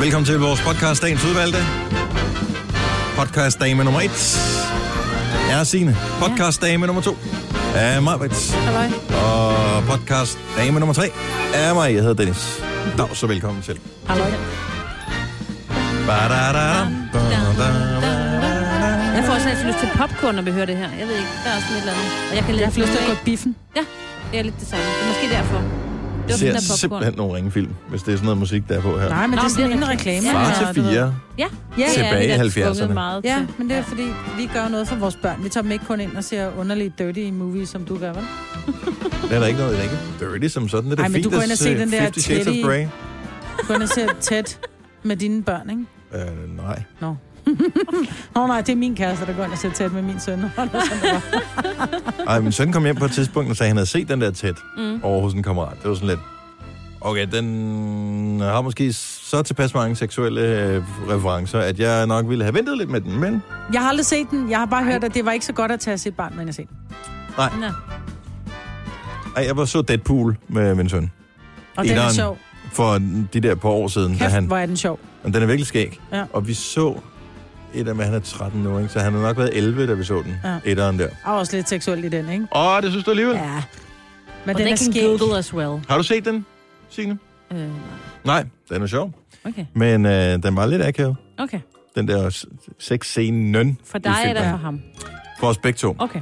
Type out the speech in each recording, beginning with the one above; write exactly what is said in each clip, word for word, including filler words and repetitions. Velkommen til vores podcast, dagens udvalgte. Podcast dame nummer et er Signe. Podcast dame nummer to er Maj-Britt. Og podcast dame nummer tre er mig. Jeg hedder Dennis. Dag, så velkommen til. Halløj. Jeg får også altid lyst til popcorn, når vi hører det her. Jeg ved ikke, der er også lidt eller andet. Og jeg kan lidt jeg får lyst til at gå i biffen. Ja, det er lidt det samme. Det er måske derfor. Det ser simpelthen nogle ringefilm, hvis det er sådan noget musik, der er på her. Nej, men Nå, det er sådan en reklame. Far til fire. Ja. Ja, tilbage ja, i halvfjerdserne. Ja, men det er fordi, vi gør noget for vores børn. Vi tager dem ikke kun ind og ser underlige dirty movies, som du gør, vel? Det er der ikke noget, der ikke dirty som sådan. Det er Ej, men du går ind og se den der Teddy. Du går ind og se Ted med dine børn, ikke? Øh, nej. Nå. Nå nej, det er min kæreste, der går ind og ser Ted med min søn. Nej, min søn kom hjem på et tidspunkt og sagde, at han havde set den der Ted mm. over hos en kammerat. Det var sådan lidt, okay, den har måske så tilpas mange seksuelle øh, referencer, at jeg nok ville have ventet lidt med den, men... Jeg har aldrig set den. Jeg har bare Ej. hørt, at det var ikke så godt at tage sit barn med at se den. Nej. Ej, jeg var så Deadpool med min søn. Og den er sjov. For de der par år siden. Kæft, da han, hvor er den sjov. Den er virkelig skæg. Ja. Og vi så... Et af med, han er tretten nu, ikke? Så han har nok været elleve, da vi så den. Ja. Etteren der. Og også lidt seksuelt i den, ikke? Åh, oh, det synes du alligevel? Ja. Men den, den er skæg. As well. Har du set den, Signe? Øh. Nej, den er sjov. Okay. Men øh, den var lidt akavet. Okay. Den der sexscenen. For dig eller for ham? For os begge to. Okay.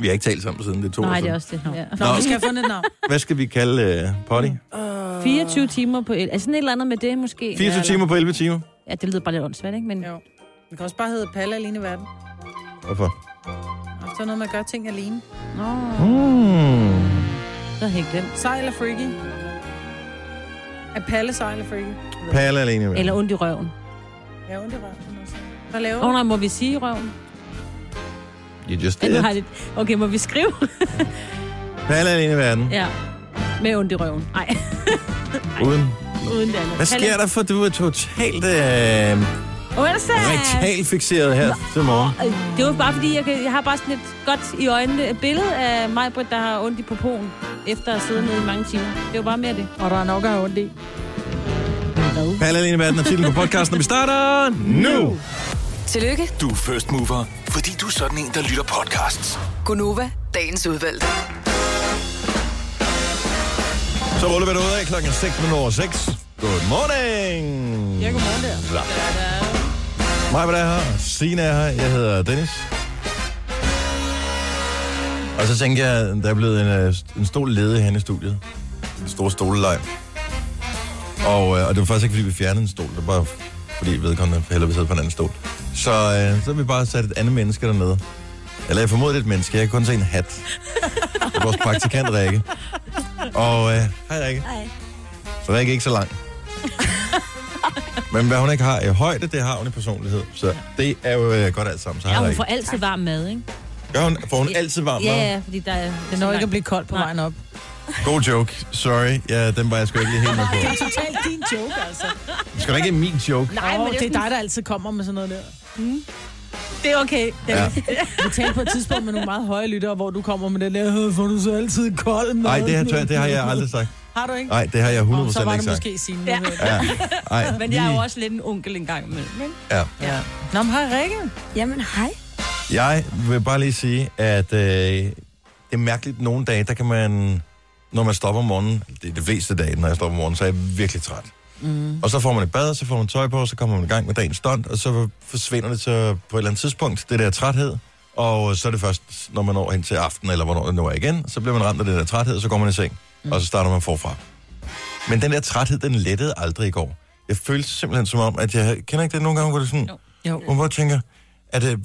Vi har ikke talt sammen siden, det er to år siden. Nej, det er også det. Ja. Nå, vi skal have fundet et navn. Hvad skal vi kalde øh, potty? Uh. fireogtyve timer på elleve. Altså sådan et eller andet med det, måske? fireogtyve eller... timer på elleve timer? Ja, det lyder bare lidt åndssvagt, ikke? Men... Jo. Den kan også bare hedde Palle alene i verden. Hvorfor? Og så er noget med at gøre ting alene. Nå. Mm. Der havde jeg glemt. Sej eller freaky? Er Palle sej eller freaky? Palle alene i verden. Eller ondt i røven. Ja, ondt i røven også. Hvad laver du? Åh nej, må vi sige røven? You just did. Lidt... Okay, må vi skrive? Palle alene i verden. Ja. Med ondt i røven. Nej. Uden? Uden det andet. Hvad sker Palle... der for, du er totalt... Øh... Rektal fixeret her til morgen. Det var bare fordi, jeg, kan, jeg har bare sådan et godt i øjnene et billede af Maj-Britt, der har ondt i popoen, efter at sidde nede i mange timer. Det var bare mere det. Og der er nok at have ondt i. Palle alene med den artikel på podcasten, og vi starter nu! Tillykke. Du er first mover, fordi du er sådan en, der lytter podcasts. Gunova, dagens udvalgte. Så ruller vi det ud af klokken seks over seks. Good morning! Ja, godmorgen der. Mig, hvad er her? Signe er her. Jeg hedder Dennis. Og så tænkte jeg, der er blevet en, en stol ledig hen i studiet. En stor stoleleg. Og, og det var faktisk ikke, fordi vi fjernede en stol. Det var bare, fordi vedkommende hellere vil sidde på en anden stol. Så, øh, så har vi bare sat et andet menneske dernede. Eller jeg formoder, det er et menneske. Jeg kan kun se en hat. Det er vores praktikant, Rikke. Og øh, hej, Rikke. Hej. Så Rikke er ikke så lang. Men hvad hun ikke har i højde, det har hun i personlighed. Så det er jo øh, godt alt sammen. Så ja, hun får altid varm mad, ikke? Gør hun? Får hun altid varm mad? Ja, ja, fordi der er... Det når ikke at blive koldt på Nej. vejen op. God joke. Sorry. Ja, den var jeg sgu ikke lige helt med på. Det er totalt din joke, altså. Det skal da ikke min joke. Nej, men det er dig, der altid kommer med sådan noget der. Mm. Det er okay. Ja. Ja. Vi talte på et tidspunkt med nogle meget høje lyttere, hvor du kommer med den der, får du så altid kold mad? Nej, det, det, det har jeg aldrig sagt. Har du ikke? Nej, det har jeg hundrede procent ikke sagt. Så var det måske Signe. Ja. Ja. Ej, men jeg er jo også lidt en onkel engang imellem. Ja. Ja. Nå, men hej Rikke. Jamen, hej. Jeg vil bare lige sige, at øh, det er mærkeligt nogle dage, der kan man, når man stopper om morgenen, det er det fleste dage, når jeg stopper om morgenen, så er jeg virkelig træt. Mm. Og så får man et bad, så får man tøj på, så kommer man i gang med dagens stunt, og så forsvinder det så på et eller andet tidspunkt, det der træthed. Og så er det først, når man når hen til aften, eller hvornår det når igen, så bliver man ramt af det der træthed, så går man i seng, mm. og så starter man forfra. Men den der træthed, den lettede aldrig i går. Jeg følte simpelthen som om, at jeg kender ikke det nogle gange, hvor det sådan, jo. Jo. Hvor tænker, at øh,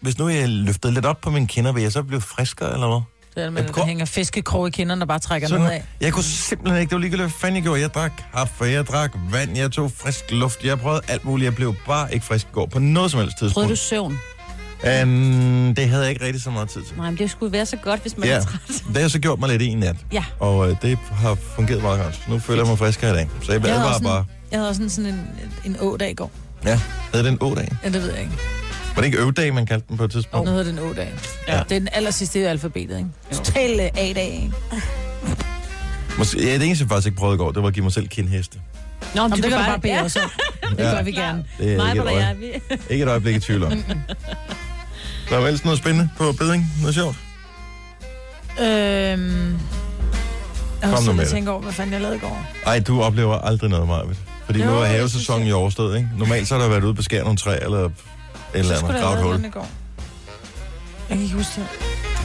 hvis nu jeg løftede lidt op på mine kinder, vil jeg så blive friskere eller hvad? Det er det, man jeg hænger fiskekrog i kinderne og bare trækker sådan, ned af. Jeg kunne simpelthen ikke. Det var ligegyldigt, hvad fanden jeg gjorde. Jeg drak kaffe, jeg drak vand, jeg tog frisk luft. Jeg prøvede alt muligt. Jeg blev bare ikke frisk i går på noget som helst tidspunkt. Prøvede du søvn? Um, det havde jeg ikke rigtig så meget tid til. Nej, men det skulle være så godt, hvis man ja. er træt. Det har så gjort mig lidt i en nat. Ja. Og øh, det har fungeret meget godt. Nu føler jeg mig friskere i dag. Så jeg, jeg bare en, bare... Jeg havde også sådan en, en å-dag i går. Ja, havde det en å-dag? Ja, det ved jeg ikke. Var det ikke øvdag, man kaldte den på et tidspunkt? Nu hedder den øvdag. Ja. Det er den allersidste i alfabetet, ikke? Total A-dag, ikke? Måske, ja, det eneste, jeg faktisk ikke prøvede i går, det var at give mig selv kindheste. Nå, om du det kan bare, bare bede ja. Os om. Det ja, gør vi klar. Gerne. Det er ikke et, øje, ikke et øjeblik i tvivl om. Der er vel sådan noget spændende på bedring? Noget sjovt? Øhm... Jeg kom nu med tænker over, hvad fanden jeg lavede i går. Ej, du oplever aldrig noget, Maj-Britt. Fordi jo, nu er havesæsonen i overstået, ikke? Normalt så har der været ude og beskære nogle træer eller et eller andet. Gravet hul. Jeg kan ikke huske det.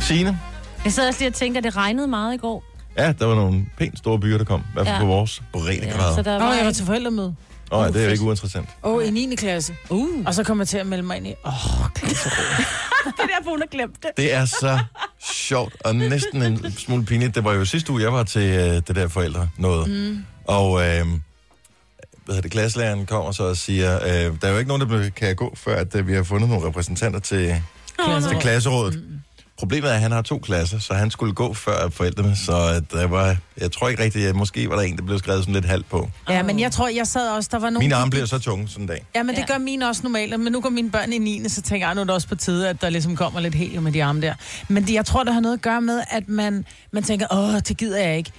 Signe? Jeg sad også lige og tænker, at det regnede meget i går. Ja, der var nogle pænt store byer, der kom. I hvert fald ja. På vores breddegrader. Ja, Åh, oh, jeg var til forældremøde. Åh, oh, uh, det er jo ikke uinteressant. Åh, oh, i niende klasse. Uh. Og så kommer jeg til at melde mig ind i... Åh, oh, klasse. Det er derfor, hun har glemt det. Det er så sjovt, og næsten en smule pinligt. Det var jo sidste uge, jeg var til øh, det der forældre noget. Mm. Og øh, hvad hedder det, klasselæreren kommer så og siger, øh, der er jo ikke nogen, der kan gå, før at, øh, vi har fundet nogle repræsentanter til, oh, til klasserådet. Mm. Problemet er, at han har to klasser, så han skulle gå før forældrene, så der var, jeg tror ikke rigtigt, at måske var der en, der blev skrevet sådan lidt halvt på. Ja, men jeg tror, jeg sad også, der var nogle... Mine arme bliver så tunge sådan en dag. Ja, men det ja. Gør mine også normalt, men nu går mine børn i niende, så tænker jeg, nu er det også på tide, at der ligesom kommer lidt helium med de arme der. Men det, jeg tror, der har noget at gøre med, at man, man tænker, åh, det gider jeg ikke.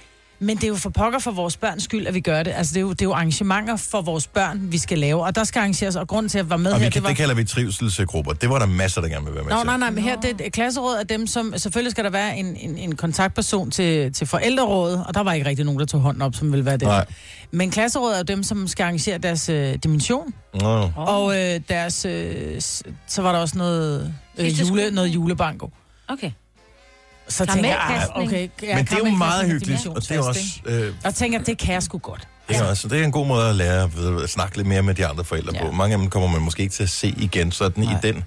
Men det er jo for pokker for vores børns skyld, at vi gør det. Altså, det er jo, det er jo arrangementer for vores børn, vi skal lave. Og der skal arrangeres, og grunden til at være med og her... Kan, det, var... det kalder vi trivselsgrupper. Det var der masser, der gerne vil være med Nå, til. Nej, nej, men her, det er klasserådet af dem, som... Selvfølgelig skal der være en, en, en kontaktperson til, til forældrerådet, og der var ikke rigtig nogen, der tog hånden op, som ville være det. Nej. Men klasserådet er dem, som skal arrangere deres øh, dimension. Nå. Og øh, deres... Øh, så var der også noget, øh, jule, noget julebanko. Okay. Så tænker jeg, okay, ja, men det er jo meget hyggeligt, og det er også... Øh, og tænker, det kan jeg sgu godt. Ja, ja. Altså, det er en god måde at lære at snakke lidt mere med de andre forældre ja. På. Mange af dem kommer man måske ikke til at se igen, sådan Nej. I den...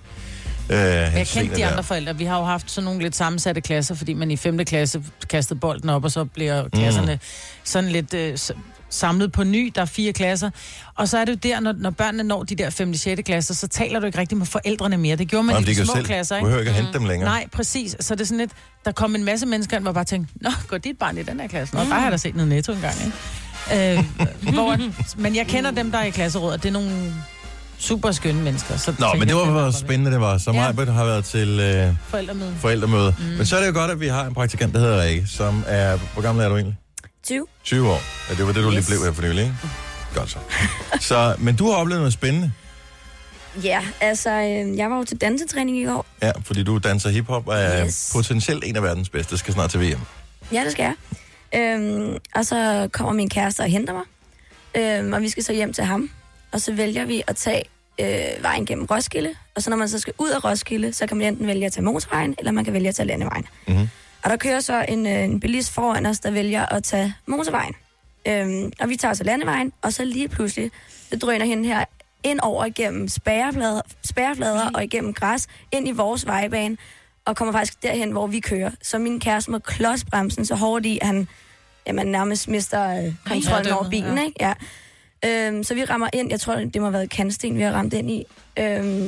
Øh, jeg kendte de der. Andre forældre. Vi har jo haft sådan nogle lidt sammensatte klasser, fordi man i femte klasse kastede bolden op, og så bliver klasserne mm. sådan lidt... Øh, samlet på ny, der er fire klasser. Og så er det jo der, når, når børnene når de der femte-sjette klasser, så taler du ikke rigtig med forældrene mere. Det gjorde man Jamen, i de, de små selv. Klasser, ikke? Du behøver ikke at hente mm. dem længere. Nej, præcis. Så det er sådan lidt, der kom en masse mennesker, der bare tænkte, nå, går dit barn i den her klasse? Nå, mm. bare har der set noget Netto engang, ikke? øh, hvor, men jeg kender dem, der er i klasserådet, og det er nogle super skønne mennesker. Så nå, men det var, hvor spændende det var. Så Maj-Britt har været til øh, forældremøde. forældremøde. Mm. Men så er det jo godt, at vi har en praktikant, der hedder Rikke, som er... Hvor gammel er du egentlig? tyve. tyve år. Ja, det var det, du yes. lige blev her for nylig, ikke? Godt så. så. Men du har oplevet noget spændende. Ja, altså, jeg var jo til dansetræning i går. Ja, fordi du danser hiphop og er yes. potentielt en af verdens bedste. Det skal snart til V M. Ja, det skal jeg. Øhm, og så kommer min kæreste og henter mig. Øhm, og vi skal så hjem til ham. Og så vælger vi at tage øh, vejen gennem Roskilde. Og så når man så skal ud af Roskilde, så kan man enten vælge at tage motorvejen, eller man kan vælge at tage landevejen. Mhm. Og der kører så en, en bilist foran os, der vælger at tage motorvejen. Øhm, og vi tager så landevejen, og så lige pludselig, så drøner hende her ind over igennem spærreflader, spærreflader og igennem græs, ind i vores vejbane, og kommer faktisk derhen, hvor vi kører. Så min kæreste må klodsbremsen så hårdt i, at han jamen, nærmest mister øh, kontrollen over bilen. Ja. Ikke? Ja. Øhm, så vi rammer ind, jeg tror, det må have været kantsten, vi har ramt ind i. Øhm,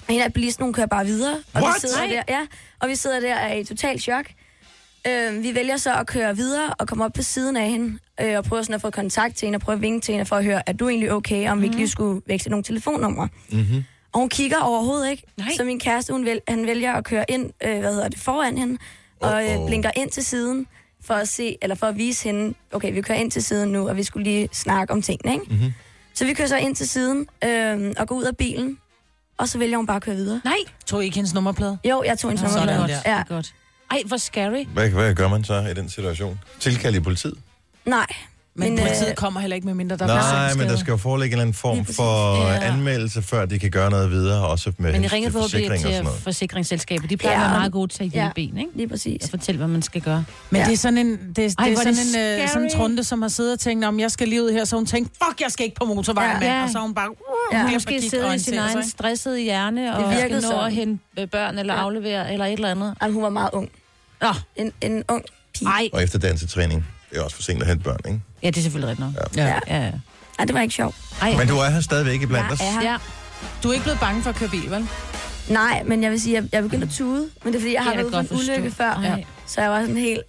og hende af bilisten, hun kører bare videre. Og vi, sidder der, ja, og vi sidder der i total chok. Øh, vi vælger så at køre videre og komme op på siden af hende, øh, og prøve sådan at få kontakt til hende, og prøve at vinke til hende for at høre, er du egentlig okay, om mm. vi ikke lige skulle veksle nogle telefonnumre. Mm-hmm. Og hun kigger overhovedet ikke, Nej. Så min kæreste, hun væl, han vælger at køre ind, øh, hvad hedder det, foran hende, og øh, blinker ind til siden, for at se, eller for at vise hende, okay, vi kører ind til siden nu, og vi skulle lige snakke om tingene, ikke? Mm-hmm. Så vi kører så ind til siden, øh, og går ud af bilen, og så vælger hun bare at køre videre. Nej! Tog I ikke hendes nummerplade? Jo, jeg tog hendes ja, nummerplade. Sådan, ja. Ja. Godt. Ej, hvor scary. Hvad, hvad gør man så i den situation? Tilkalde i politiet? Nej. Men, men politiet øh... kommer heller ikke med mindre, der nej, er Nej, men der skal jo forelægge en eller anden form for ja. Anmeldelse, før de kan gøre noget videre, også med men ringede til forsikring og sådan noget. Forsikringsselskaber, de plejer ja. At være meget gode til at hjælpe ja. Ben, ikke? Lige præcis. Og fortælle, hvad man skal gøre. Men ja. Det er sådan en, det, det Ej, er sådan det en sådan trunde, som har siddet og tænkt, om jeg skal lige ud her, så hun tænkte, fuck, jeg skal ikke på motorvejen, ja. Ja. Og så hun bare... Uh, ja. Hun måske sidder i sin egen stressede hjerne, og skal nå at hente børn, eller aflevere, eller et eller andet. Hun var meget ung. En ung pige. Og efter dansetræning. Det er også for sent at hente børn, ikke? Ja, det er selvfølgelig rigtigt nok. Ja. Ja. Ja. Ej, det var ikke sjovt. Ej. Men du er her stadigvæk i blandt os. Ja. Du er ikke blevet bange for at køre bil, vel? Nej, men jeg vil sige, at jeg begyndte at tude. Men det er, fordi jeg har været ude for en ulykke før. Ja. Så jeg var sådan helt...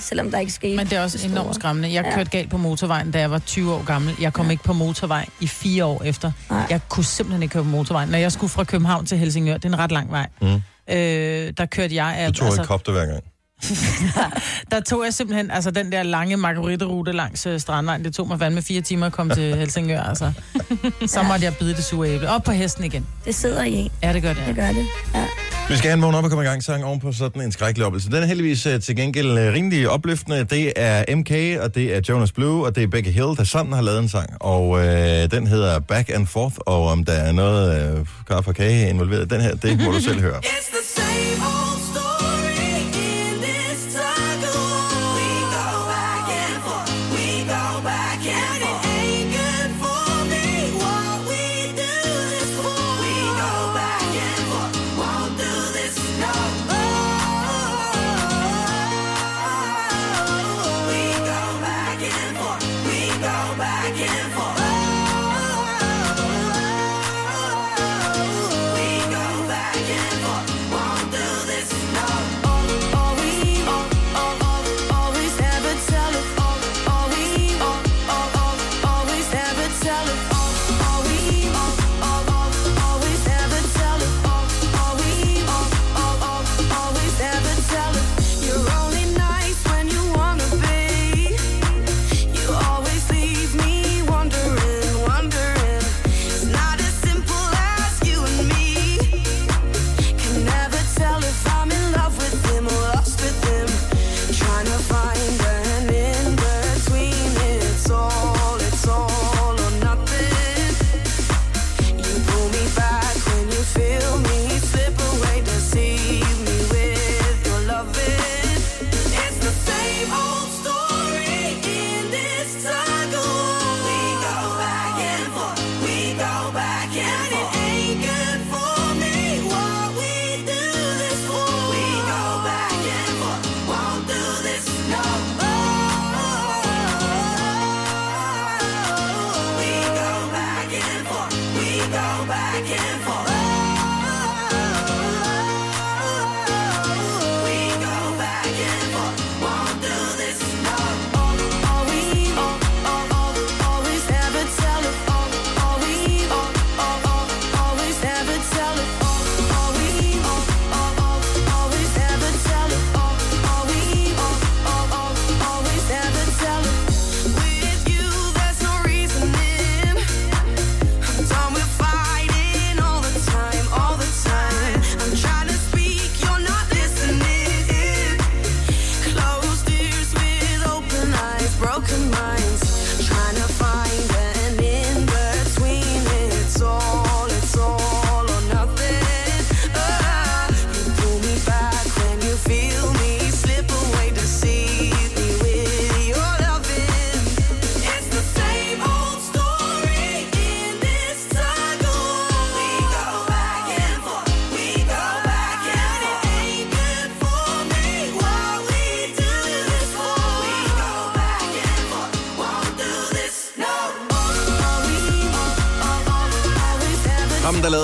Selvom der ikke skete. Men det er også det enormt skræmmende. Jeg kørte ja. Galt på motorvejen, da jeg var tyve år gammel. Jeg kom ja. Ikke på motorvej i fire år efter. Nej. Jeg kunne simpelthen ikke køre på motorvejen. Når jeg skulle fra København til Helsingør, det er en ret lang vej. Mm. Øh, der kørte jeg... Du tog altså, helikopter hver gang. der, der tog jeg simpelthen, altså den der lange margariterute langs Strandvejen, det tog mig fandme fire timer at komme til Helsingør, altså. Så måtte jeg bide det sure æble. Op på hesten igen. Det sidder i en. Ja, det gør det. Ja. Det gør det, ja. Vi skal have en vågen op og komme i gang sang oven på sådan en skrækkelig oplevelse. Den er heldigvis til gengæld rimelig opløftende. Det er M K, og det er Jonas Blue, og det er Becky Hill, der sammen har lavet en sang. Og øh, den hedder Back and Forth, og om der er noget øh, kaffe og kage involveret den her, det må du selv høre.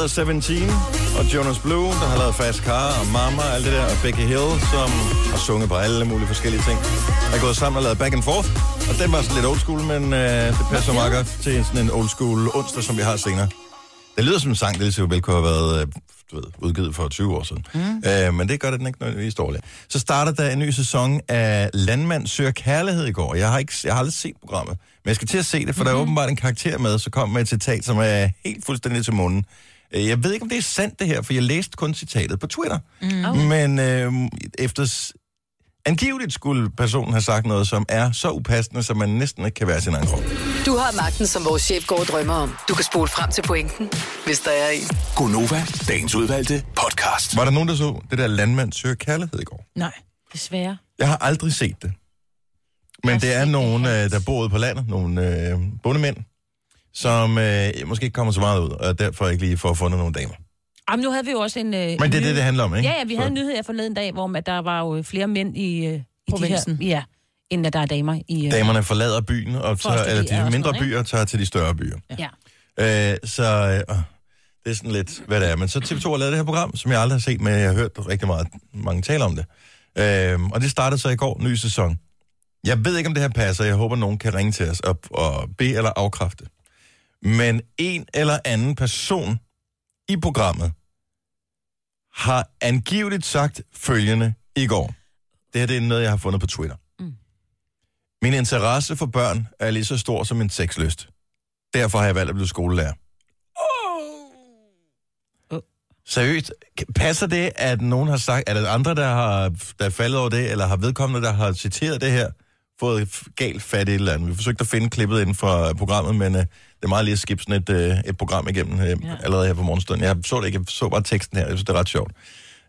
syvten og Jonas Blue, der har lavet Fast Car og Mama og alt det der, og Becky Hill, som har sunget på alle mulige forskellige ting. Der er gået sammen og lavet Back and Forth, og den var sådan lidt old school, men øh, det passer meget godt til sådan en old school onsdag, som vi har senere. Det lyder som en sang, det lige så vel kunne have været øh, du ved, udgivet for tyve år siden, mm. øh, men det gør det den ikke nødvendigvis dårligt. Så starter der en ny sæson af Landmand Syr Kærlighed i går. Jeg har, ikke, jeg har aldrig set programmet, men jeg skal til at se det, for mm-hmm. der er åbenbart en karakter med, så kom med et citat, som er helt fuldstændig til munden. Jeg ved ikke, om det er sandt det her, for jeg læste kun citatet på Twitter. Mm. Okay. Men øh, efter angiveligt skulle personen have sagt noget, som er så upassende, så man næsten ikke kan være sin egen krop. Du har magten, som vores chef går og drømmer om. Du kan spole frem til pointen, hvis der er en. Gonova, dagens udvalgte podcast. Var der nogen, der så det der Landmand søger kærlighed i går? Nej, desværre. Jeg har aldrig set det. Men det er nogen, der boede på landet, nogle øh, bondemænd, som øh, måske ikke kommer så meget ud, og derfor ikke lige får fundet nogle damer. Jamen, nu havde vi jo også en... Øh, Men det er nyhed. det, det handler om, ikke? Ja, ja, vi så. havde en nyhed her forleden dag, hvor at der var jo flere mænd i, øh, i provinsen, de her, ja, inden at der er damer i... Øh, Damerne forlader byen, og tager, eller de mindre noget, byer tager til de større byer. Ja. ja. Øh, så øh, det er sådan lidt, hvad det er. Men så T V to har lavet det her program, som jeg aldrig har set, men jeg har hørt rigtig meget, mange tale om det. Øh, og det startede så i går, ny sæson. Jeg ved ikke, om det her passer. Jeg håber, nogen kan ringe til os op og bede eller afkræfte. Men en eller anden person i programmet har angiveligt sagt følgende i går. Det her det er noget, jeg har fundet på Twitter. Mm. Min interesse for børn er lige så stor som min sexlyst. Derfor har jeg valgt at blive skolelærer. Oh. Seriøst, passer det, at nogen har sagt, at andre, der har der er faldet over det, eller har vedkommende, der har citeret det her, fået galt fat i et eller andet? Vi forsøgte at finde klippet inden for programmet, men uh, det er meget lige at skippe sådan et, uh, et program igennem uh, ja. allerede her på morgenstunden. Jeg så det ikke, jeg så bare teksten her, jeg synes, det er ret sjovt.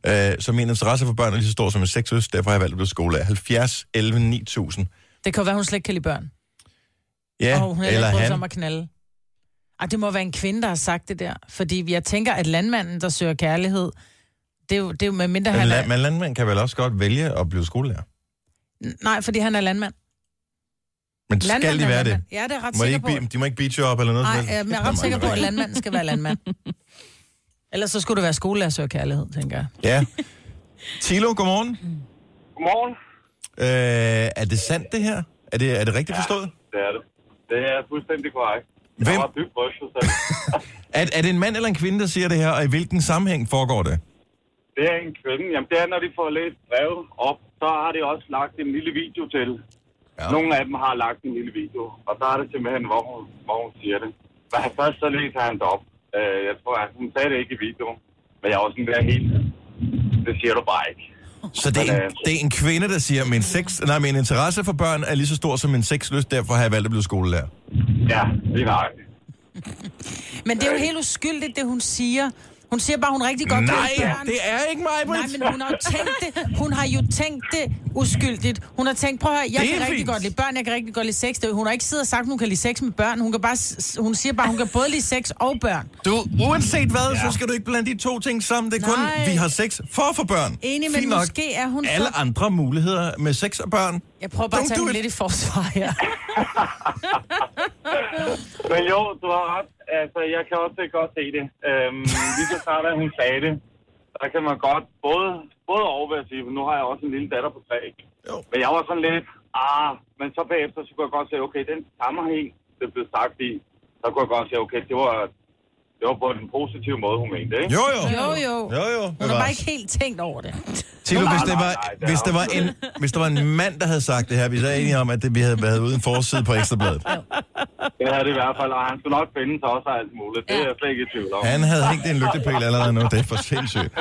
Uh, så min interesse for børn er lige så stor som en sexlyst, derfor har jeg valgt at blive skolelærer. halvfjerds elleve ni tusind. Det kan være, hun slet ikke kan lide børn. Ja, oh, hun eller han. Som at knalde. Ej, det må være en kvinde, der har sagt det der. Fordi jeg tænker, at landmanden, der søger kærlighed, det er jo, det er jo med mindre... Men, han land, er... men landmanden kan vel også godt vælge at blive skolelærer? Nej, fordi han er landmand. Men det landmand skal de være det? Ja, det er ret må sikker de ikke, på. De må ikke beat you up eller noget? Nej, jeg er ret sikker på, at landmanden skal være landmand. Ellers så skulle det være skolelærer, søger kærlighed, tænker jeg. Ja. Thilo, godmorgen. Godmorgen. Øh, er det sandt, det her? Er det, er det rigtigt ja, forstået? Det er det. Det er fuldstændig korrekt. Hvem? Jeg var dybt rystet selv. er, er det en mand eller en kvinde, der siger det her, og i hvilken sammenhæng foregår det? Det er en kvinde. Jamen det er, når de får læst brevet op, så har de også lagt en lille video til. Ja. Nogle af dem har lagt en lille video, og så er det simpelthen, hvor hun, hvor hun siger det. Men først så læser han det op. Øh, jeg tror, at hun sagde det ikke i videoen, men jeg er også sådan der helt, det siger du bare ikke. Så det er, en, det er en kvinde, der siger, at min, sex, nej, min interesse for børn er lige så stor som min sexlyst, derfor har jeg valgt at blive skolelærer. Ja, det er nøjagtigt. Men det er jo helt uskyldigt, det hun siger. Hun siger bare, hun rigtig godt kan lide børn. Nej, det er ikke mig. Nej, men hun har jo tænkt det. Hun har jo tænkt det uskyldigt. Hun har tænkt, prøv at høre, jeg kan fint. rigtig godt lide børn, jeg kan rigtig godt lide sex. Hun har ikke siddet og sagt, at hun kan lide sex med børn. Hun, kan bare, hun siger bare, hun kan både lide sex og børn. Du, uanset hvad, ja. så skal du ikke blande de to ting sammen. Det er kun, Nej. vi har sex for at få børn. Enig, men nok. måske er hun... Alle for... andre muligheder med sex og børn. Jeg prøver bare Don't at tage lidt i forsvar her. Men jo, du har ret. Altså, jeg kan også godt se det. Øhm, lige så snart, at hun sagde det, der kan man godt både, både overvære sige, nu har jeg også en lille datter på tre. Men jeg var sådan lidt, ah, men så bagefter, så kunne jeg godt sige, okay, den sammenhæng, det blev sagt i, så kunne jeg godt sige, okay, det var, det var på en positiv måde, hun mente, ikke? Jo, jo. Jo, jo. jo, jo. Hun har bare ikke helt tænkt over det. Thilo, hvis det var, hvis det var, en, hvis det var en mand, der havde sagt det her, vi så er enige om, at det, vi havde været ude en forside på Ekstrabladet. Det havde det i hvert fald, og han skulle nok finde sig også af alt muligt. Det er jeg slet ikke i tvivl om. Han havde hængt en lygtepæl allerede nu, det er for sindssygt.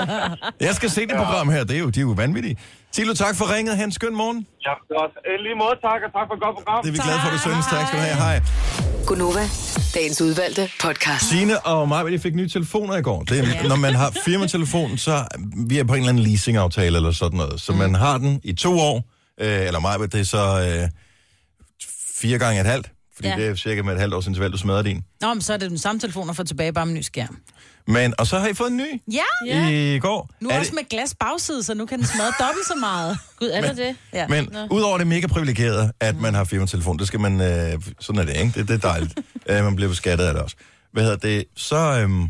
Jeg skal se det program her, det er jo, de er jo vanvittige. Thilo, tak for ringet. Ha' en skøn morgen. Ja, også. Lige måde, tak, og tak for godt program. Det er vi glade for, at du synes. Tak skal du have. Hej. Godnova, dagens udvalgte podcast. Signe og Maj-Britt fik nye telefoner i går. Det er, ja. Når man har firmatelefonen, så vi er på en eller anden leasingaftale eller sådan noget. Så mm. man har den i to år, øh, eller Maj-Britt, det er så øh, fire gange et halvt. Fordi ja. det er cirka med et halvt års interval, du smadrer din. Nå, men så er det den samme telefon, og får tilbage bare med ny skærm. Men, og så har I fået en ny ja. i går. Nu er også det... med glas bagside, så nu kan den smadre dobbelt så meget. Gud, er det det? Ja. Men udover det mega privilegeret, at man har firmatelefon, det skal man, øh, sådan er det, ikke? Det, det er dejligt. Æ, man bliver beskattet af det også. Hvad hedder det? Så, øhm,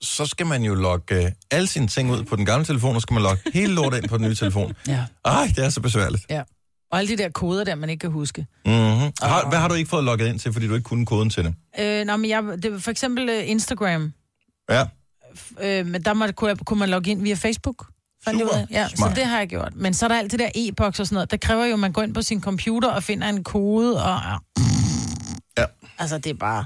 så skal man jo logge øh, alle sine ting ud på den gamle telefon, og skal man logge hele lortet ind på den nye telefon. Ja. Ej, det er så besværligt. Ja. Og alle de der koder der, man ikke kan huske. Mm-hmm. Har, hvad har du ikke fået logget ind til, fordi du ikke kunne koden til det? Øh, nej, men jeg, det, for eksempel Instagram. Ja. Øh, men der måtte, kunne, jeg, kunne man logge ind via Facebook. Super. Ja, så det har jeg gjort. Men så er der alt det der e-boks og sådan noget. Der kræver jo, at man går ind på sin computer og finder en kode. Og... Ja. Altså, det er bare...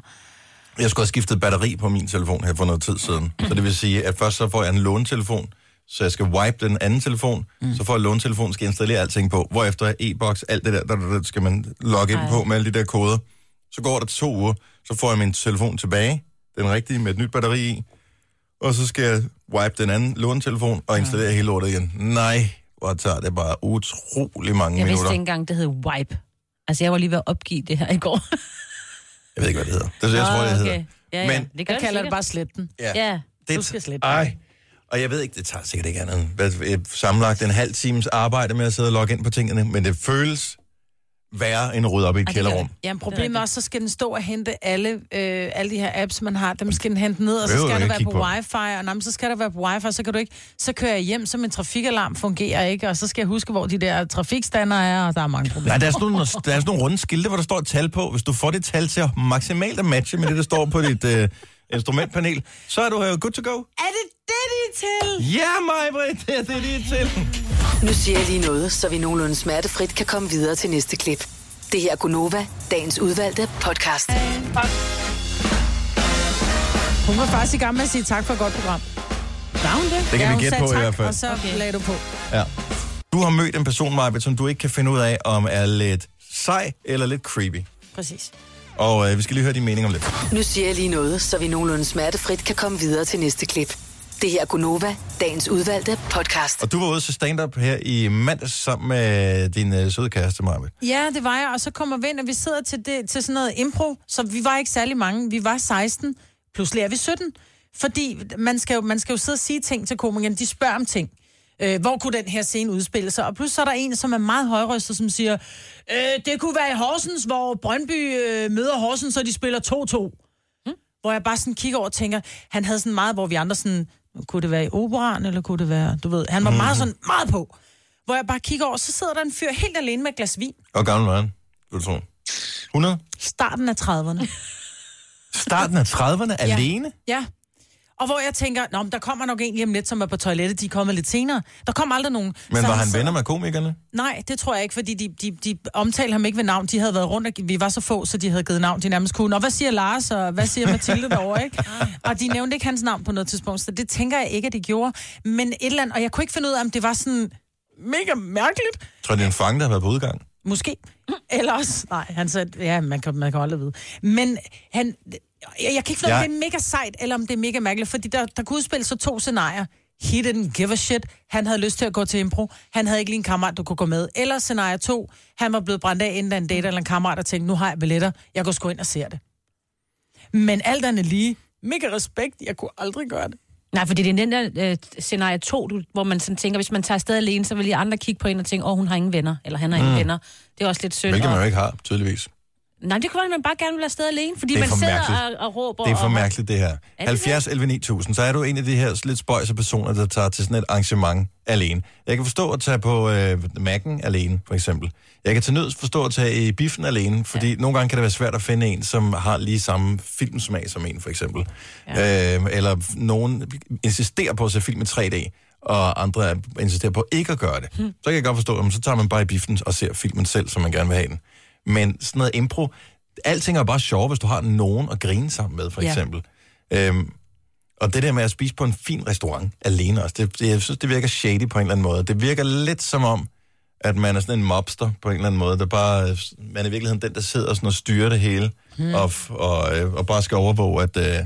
Jeg skulle have skiftet batteri på min telefon her for noget tid siden. Så det vil sige, at først så får jeg en lånetelefon. Så jeg skal wipe den anden telefon, mm. så får jeg lånetelefonen, skal installere alting på. Hvorefter e-boks, alt det der, der, der, der skal man logge ind på med alle de der koder. Så går der to uger, så får jeg min telefon tilbage, den rigtige med et nyt batteri i. Og så skal jeg wipe den anden lånetelefon og installere ja. hele lortet igen. Nej, hvor tager det bare utrolig mange jeg minutter. Jeg vidste ikke engang, det hed wipe. Altså, jeg var lige ved at opgive det her i går. Jeg ved ikke, hvad det hedder. Det er jeg oh, tror, det okay. hedder. Ja, ja. Men det kan jeg kalder det bare sletten. Ja, ja det du skal slette. Ej. Og jeg ved ikke, det tager sikkert ikke andet. Jeg har sammenlagt en halv times arbejde med at sidde og logge ind på tingene, men det føles værre end at rydde op i et kælderrum. Jamen problemet er også, så skal den stå og hente alle, øh, alle de her apps, man har. Dem skal den hente ned, og så skal der være på, på wifi, og nej, så skal der være på wifi, så kan du ikke. Så kører jeg hjem, så min trafikalarm fungerer ikke, og så skal jeg huske, hvor de der trafikstandere er, og der er mange problemer. Nej, der er sådan nogle, der er sådan nogle runde skilte, hvor der står et tal på. Hvis du får det tal til at maksimalt at matche med det, der står på dit øh, instrumentpanel, så er du uh, good to go. Er det det, de er til? Ja, Maj-Britt, det er det, de er til. Nu siger jeg lige noget, så vi nogenlunde smertefrit kan komme videre til næste klip. Det her er Gunova, dagens udvalgte podcast. Hun var faktisk i gang med at sige tak for et godt program. Var hun det? Det kan ja, vi gætte på tak, i hvert fald. Og så okay. lagde du på. Ja. Du har mødt en person, Maj-Britt, som du ikke kan finde ud af, om er lidt sej eller lidt creepy. Præcis. Og øh, vi skal lige høre din mening om lidt. Nu siger jeg lige noget, så vi nogenlunde smertefrit kan komme videre til næste klip. Det her er Gunova, dagens udvalgte podcast. Og du var ude til stand-up her i mandags sammen med din øh, søde kæreste, Maj-Britt. Ja, det var jeg, og så kommer vi ind, og vi sidder til, det, til sådan noget impro, så vi var ikke særlig mange. Vi var seksten, pludselig er vi sytten. Fordi man skal jo, man skal jo sidde og sige ting til komikerne, de spørger om ting. Øh, hvor kunne den her scene udspille sig? Og pludselig så er der en, som er meget højrøstet, som siger, øh, det kunne være i Horsens, hvor Brøndby øh, møder Horsens, så de spiller to-to. Hmm? Hvor jeg bare sådan kigger over og tænker, han havde sådan meget, hvor vi andre sådan, kunne det være i operan, eller kunne det være, du ved, han var meget sådan, meget på. Hvor jeg bare kigger over, så sidder der en fyr helt alene med et glas vin. Hvor gammel var han? Vil du tro? hundrede? Starten af trediverne. Starten af trediverne? Alene? Ja. Ja. Og hvor jeg tænker, nå, men der kommer nok en hjem lidt, som er på toilettet, de er kommet lidt senere. Der kom aldrig nogen. Men så var han sidder... venner med komikerne? Nej, det tror jeg ikke, fordi de, de, de omtalte ham ikke ved navn. De havde været rundt, og vi var så få, så de havde givet navn, de nærmest kunne. Nå, hvad siger Lars, og hvad siger Mathilde derovre, ikke? Og de nævnte ikke hans navn på noget tidspunkt, så det tænker jeg ikke, at de gjorde. Men et eller andet, og jeg kunne ikke finde ud af, om det var sådan mega mærkeligt. Jeg tror, det er en fange, der har været på udgang. Måske. Ellers, nej, han sagde, ja, man kan, man kan aldrig vide. Men han... Jeg, jeg kan ikke finde, ja. om det er mega sejt, eller om det er mega mærkeligt, fordi der, der kunne udspille så to scenarier. He didn't give a shit. Han havde lyst til at gå til impro. Han havde ikke lige en kammerat, du kunne gå med. Eller scenarie to. Han var blevet brændt af, inden der en date eller en kammerat, og tænkte, nu har jeg billetter. Jeg går sgu ind og ser det. Men alt andet lige, mega respekt. Jeg kunne aldrig gøre det. Nej, fordi det er den der øh, scenarie to, du, hvor man sådan tænker, hvis man tager afsted alene, så vil de andre kigge på en og tænke, åh, oh, hun har ingen venner, eller han har mm. ingen venner. Det er også lidt synd. Hvilket man jo ikke har, tydeligvis. Nej, det kunne være, at man bare gerne vil være afsted alene, fordi man sidder og, og råber. Det er for og... mærkeligt, det her. halvfjerds elleve ni tusind, så er du en af de her lidt spøjse personer, der tager til sådan et arrangement alene. Jeg kan forstå at tage på øh, Mac'en alene, for eksempel. Jeg kan til nød forstå at tage i biffen alene, fordi ja. nogle gange kan det være svært at finde en, som har lige samme filmsmag som en, for eksempel. Ja. Øh, eller nogen insisterer på at se film i tre D. Og andre insisterer på ikke at gøre det. Hmm. Så kan jeg godt forstå, at så tager man bare i biffen og ser filmen selv, som man gerne vil have den. Men sådan noget impro, alting er bare sjovt, hvis du har nogen at grine sammen med, for eksempel. Ja. Øhm, og det der med at spise på en fin restaurant alene også, det, det, jeg synes, det virker shady på en eller anden måde. Det virker lidt som om, at man er sådan en mobster på en eller anden måde. Der bare, man er i virkeligheden den, der sidder sådan og styrer det hele, hmm. og, og, og bare skal overvåge, at... Øh,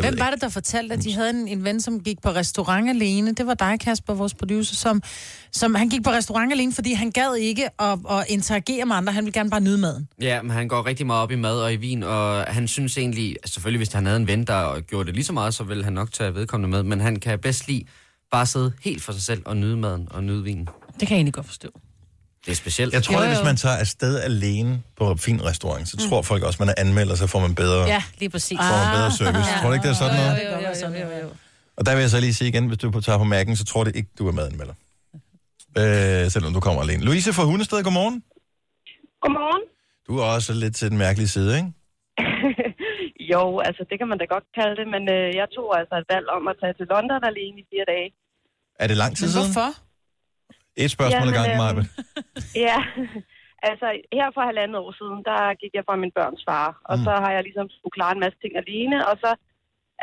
Hvem var det, der fortalte, at de havde en, en ven, som gik på restaurant alene? Det var dig, Kasper, vores producer, som, som han gik på restaurant alene, fordi han gad ikke at, at interagere med andre. Han ville gerne bare nyde maden. Ja, men han går rigtig meget op i mad og i vin, og han synes egentlig, selvfølgelig hvis han havde en ven, der gjorde det lige så meget, så ville han nok tage vedkommende med, men han kan bedst lide bare sidde helt for sig selv og nyde maden og nyde vinen. Det kan jeg egentlig godt forstå. Det er specielt. Jeg tror, at hvis man tager afsted alene på en fin restaurant, så tror mm. folk også, at man er anmelder, så får man bedre, ja, lige præcis. Får man bedre service. Ah, tror du ikke, det er sådan noget? Jo, jo, jo, jo, jo, jo. Og der vil jeg så lige sige igen, hvis du tager på Mac'en, så tror det ikke, du er madanmelder. Øh, selvom du kommer alene. Louise fra Hundested, godmorgen. Godmorgen. Du er også lidt til den mærkelige side, ikke? Jo, altså det kan man da godt kalde det, men øh, jeg tog altså et valg om at tage til London alene i fire dage. Er det lang tid siden? Hvorfor? Et spørgsmål ad gangen, Maj-Britt. Ja, altså her for halvandet år siden, der gik jeg fra min børns far, og mm. så har jeg ligesom skulle klare en masse ting alene, og så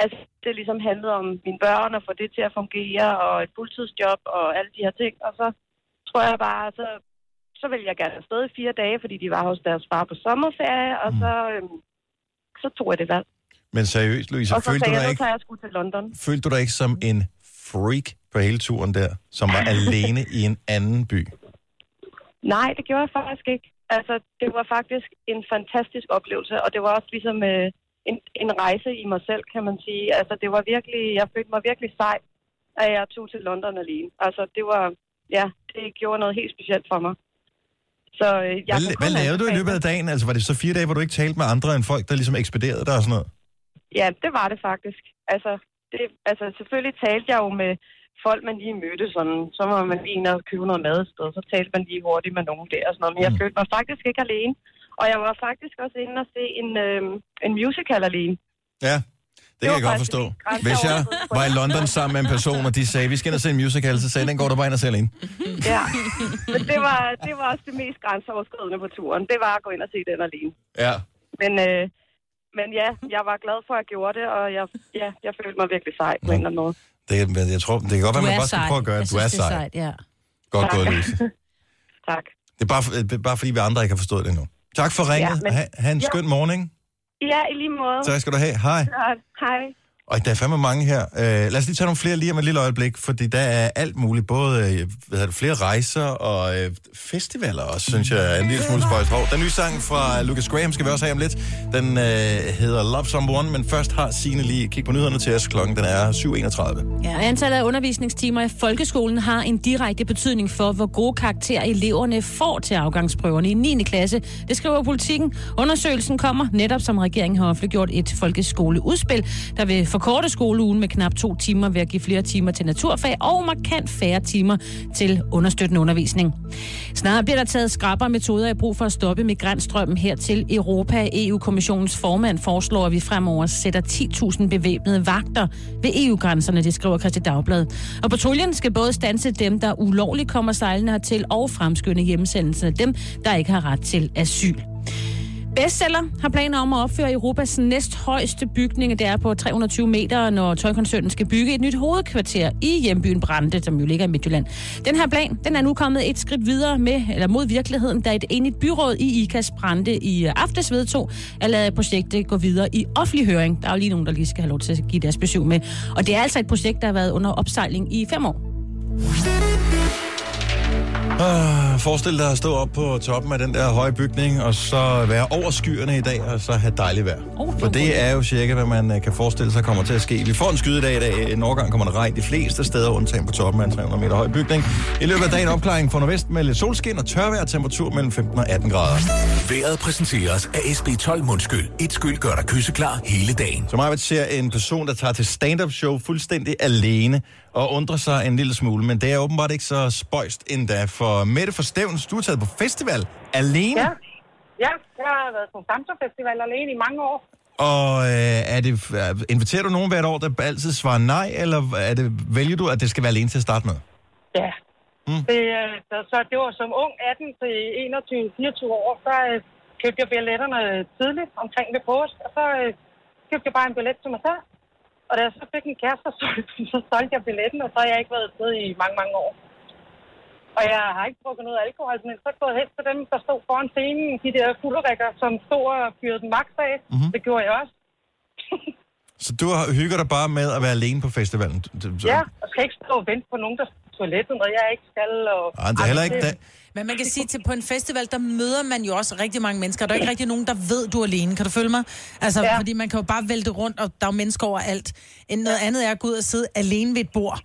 altså det ligesom handlede om mine børn, og få det til at fungere, og et fuldtidsjob, og alle de her ting, og så tror jeg bare, så, så ville jeg gerne afsted i fire dage, fordi de var hos deres far på sommerferie, og mm. så, øhm, så tog jeg det valg. Men seriøst, Louise, og så følte, så sagde, du ikke, jeg skulle til London. Følte du dig ikke som en freak på hele turen der, som var alene i en anden by? Nej, det gjorde jeg faktisk ikke. Altså, det var faktisk en fantastisk oplevelse, og det var også ligesom øh, en, en rejse i mig selv, kan man sige. Altså, det var virkelig, jeg følte mig virkelig sej, at jeg tog til London alene. Altså, det var, ja, det gjorde noget helt specielt for mig. Så øh, jeg Hvad, hvad lavede du i løbet af dagen? Altså, var det så fire dage, hvor du ikke talte med andre end folk, der ligesom ekspederede dig og sådan noget? Ja, det var det faktisk. Altså, det, altså selvfølgelig talte jeg jo med folk, man lige mødte sådan, så var man lige inde og købe noget mad et sted, så talte man lige hurtigt med nogen der og sådan noget, men jeg følte mig faktisk ikke alene, og jeg var faktisk også inde og se en, øh, en musical alene. Ja, Det kan jeg godt forstå. Hvis jeg var i London sammen med en person, og de sagde, vi skal ind og se en musical, så sagde den går du bare ind og se alene. Ja, men det var, det var også det mest grænseoverskridende på turen. Det var at gå ind og se den alene. Ja. Men, øh, men ja, jeg var glad for, at jeg gjorde det, og jeg, ja, jeg følte mig virkelig sej på en eller anden måde. Det, jeg tror, det kan godt være, man bare skal prøve at gøre, at du er sej. Du er sej, ja. Godt gået, Louise. Tak. Det er bare, det er bare fordi, vi andre ikke har forstået det endnu. Tak for ringet. Ja, men... ha, ha' en skøn ja. morgen. Ja, i lige måde. Tak skal du have. Hej. Ja, hej. Og der er fandme mange her. Uh, lad os lige tage nogle flere lige om et lille øjeblik, fordi der er alt muligt. Både uh, hvad det, flere rejser og uh, festivaler også, synes jeg er en lille smule spøjshov. Den nye sang fra Lucas Graham skal vi også have om lidt. Den uh, hedder Love Someone, men først har Signe lige kig på nyhederne til os. Klokken den er syv enogtredive. Ja, antallet af undervisningstimer i folkeskolen har en direkte betydning for, hvor gode karakterer eleverne får til afgangsprøverne i niende klasse. Det skriver Politikken. Undersøgelsen kommer netop, som regeringen har offentliggjort et folkeskoleudspil, der vil forkorte skoleugen med knap to timer ved at give flere timer til naturfag og markant færre timer til understøttende undervisning. Snart bliver der taget skrappere metoder i brug for at stoppe migrantstrømmen her til Europa. E U-kommissionens formand foreslår, at vi fremover sætter ti tusind bevæbnede vagter ved E U-grænserne, det skriver Kristeligt Dagblad. Og patruljen skal både standse dem, der ulovligt kommer sejlende hertil, og fremskynde hjemsendelsen af dem, der ikke har ret til asyl. Bestseller har planer om at opføre Europas næsthøjeste bygning, det er på tre hundrede og tyve meter, når tøjkoncernen skal bygge et nyt hovedkvarter i hjembyen Brande, som jo ligger i Midtjylland. Den her plan, den er nu kommet et skridt videre med, eller mod virkeligheden, da et enigt byråd i I C A S Brande i aftes vedtog at lade projektet gå videre i offentlig høring. Der er jo lige nogen, der lige skal have lov til at give deres besøg med. Og det er altså et projekt, der har været under opsejling i fem år. Uh, forestil dig at stå op på toppen af den der høje bygning, og så være over skyerne i dag, og så have dejligt vejr. Oh, for det er jo cirka, hvad man kan forestille sig kommer til at ske. Vi får en skydedag i dag. En overgang kommer der regn de fleste steder, undtagen på toppen af en tre hundrede meter høj bygning. I løbet af dagen opklaring fra nordvest med lidt solskin og tørvejr, temperatur mellem femten og atten grader. Vejret præsenteres af S B tolv mundskyld. Et skyld gør dig kysseklar hele dagen. Som Maj-Britt ser en person, der tager til stand-up show fuldstændig alene, og undrer sig en lille smule, men det er åbenbart ikke så spøjst endda. For Mette fra Stævns, du er taget på festival alene? Ja, ja jeg har været på Samsung-festival alene i mange år. Og øh, er det, inviterer du nogen hvert år, der altid svarer nej, eller er det, vælger du, at det skal være alene til at starte med? Ja, mm. det, så, så det var som ung atten til enogtyve, fireogtyve år, så øh, købte jeg billetterne tidligt omkring ved påske, og så øh, købte jeg bare en billet til mig selv. Og da jeg så fik en kæreste, så, så solgte jeg billetten, og så har jeg ikke været afsted i mange, mange år. Og jeg har ikke drukket noget alkohol, men så er jeg gået hen til dem, der stod foran scenen, de der fulderikker, som stod og fyrede den maks af. Mm-hmm. Det gjorde jeg også. Så du hygger dig bare med at være alene på festivalen? Så... Ja, og skal ikke stå og vente på nogen, der står på toilettet, når jeg ikke skal. Og... Ej, det er heller ikke det. Men man kan sige, at på en festival, der møder man jo også rigtig mange mennesker. Der er ikke rigtig nogen, der ved, du er alene. Kan du følge mig? Altså, ja. Fordi man kan jo bare vælte rundt, og der er mennesker overalt. End noget andet er at gå ud og sidde alene ved et bord.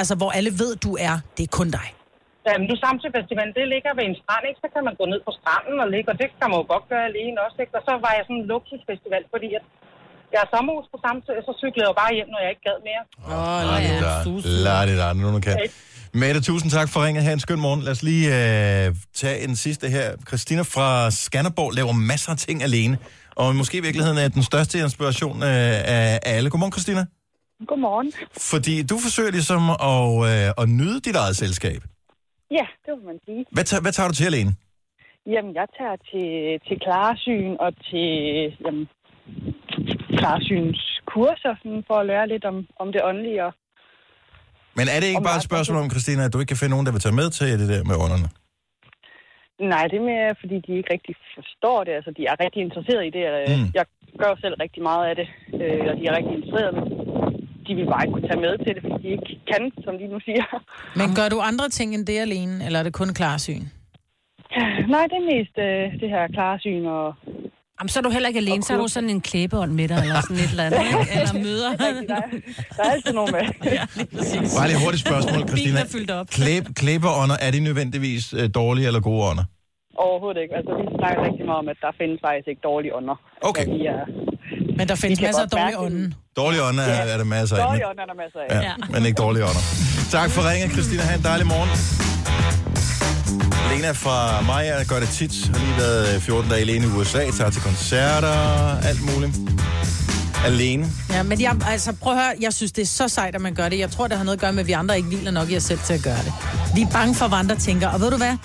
Altså, hvor alle ved, du er. Det er kun dig. Jamen, du Samsø-festivalen, det ligger ved en strand, ikke? Så kan man gå ned på stranden og ligge, og det kan man jo godt gøre alene også, ikke? Og så var jeg sådan en luksusfestival, fordi at jeg er sommerhus på Samsø, og så cyklede jeg bare hjem, når jeg ikke gad mere. Åh, oh, lad det da. Lad det da, når du kan. Mette, tusind tak for ringet. Ha' en skøn morgen. Lad os lige øh, tage en sidste her. Christina fra Skanderborg laver masser af ting alene, og måske i virkeligheden er den største inspiration øh, af alle. Godmorgen, Christina. Godmorgen. Fordi du forsøger ligesom at, øh, at nyde dit eget selskab. Ja, det må man sige. Hvad tager, hvad tager du til alene? Jamen, jeg tager til, til klaresyn og til jamen, klaresynskurser, sådan, for at lære lidt om, om det åndelige og... Men er det ikke bare et spørgsmål om, Christina, at du ikke kan finde nogen, der vil tage med til det der med ånderne? Nej, det er mere, fordi de ikke rigtig forstår det. Altså, de er rigtig interesserede i det. Mm. Jeg gør selv rigtig meget af det, øh, og de er rigtig interesserede. De vil bare ikke kunne tage med til det, fordi de ikke kan, som de nu siger. Men gør du andre ting end det alene, eller er det kun klarsyn? Nej, det er mest øh, det her klarsyn og... Jamen, så er du heller ikke alene, så har du sådan en klæbeånd med dig, eller sådan et eller andet, eller møder. Der er, der er altid nogen med. Ja, lige præcis. Bare lige hurtigt spørgsmål, Christina. Bilen er fyldt op. Klæbe, klæbeånder, er de nødvendigvis dårlige eller gode ånder? Overhovedet ikke. Altså, vi snakker rigtig meget om, at der findes faktisk ikke dårlige ånder. Okay. Altså, de er, men der findes de masser af dårlige ånder. Dårlige ånder er, er der masser af. Dårlige ånder er der masser af. Ja, ja. Men ikke dårlige ånder. Tak for ringen, Christina. Ha' en dejlig morgen. Lena fra Maja gør det tit. Har lige været fjorten dage alene i U S A, tager til koncerter, alt muligt. alene. Ja, men jeg, altså, prøv at høre, jeg synes, det er så sejt, at man gør det. Jeg tror, det har noget at gøre med, at vi andre ikke hviler nok i os selv til at gøre det. Vi er bange for, hvad andre tænker, og ved du hvad? Det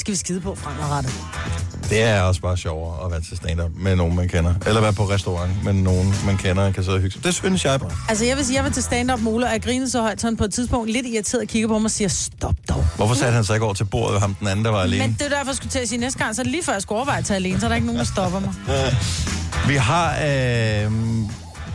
skal vi skide på fremadrettet. Det er også bare sjovere at være til stand-up med nogen, man kender. Eller være på restaurant med nogen, man kender og kan sidde og hygge sig. Det synes jeg bare. Altså, jeg vil sige, jeg var til stand-up med Ole, og jeg grinede så højt, så han på et tidspunkt lidt irriteret kigger på mig og siger, stop dog. Hvorfor satte han sig ikke over til bordet, ham den anden, der var alene? Men det er derfor, jeg skulle til at sige næste gang, så lige før jeg skulle overveje at tage alene, så er der ikke nogen, der stopper mig. Vi har øh,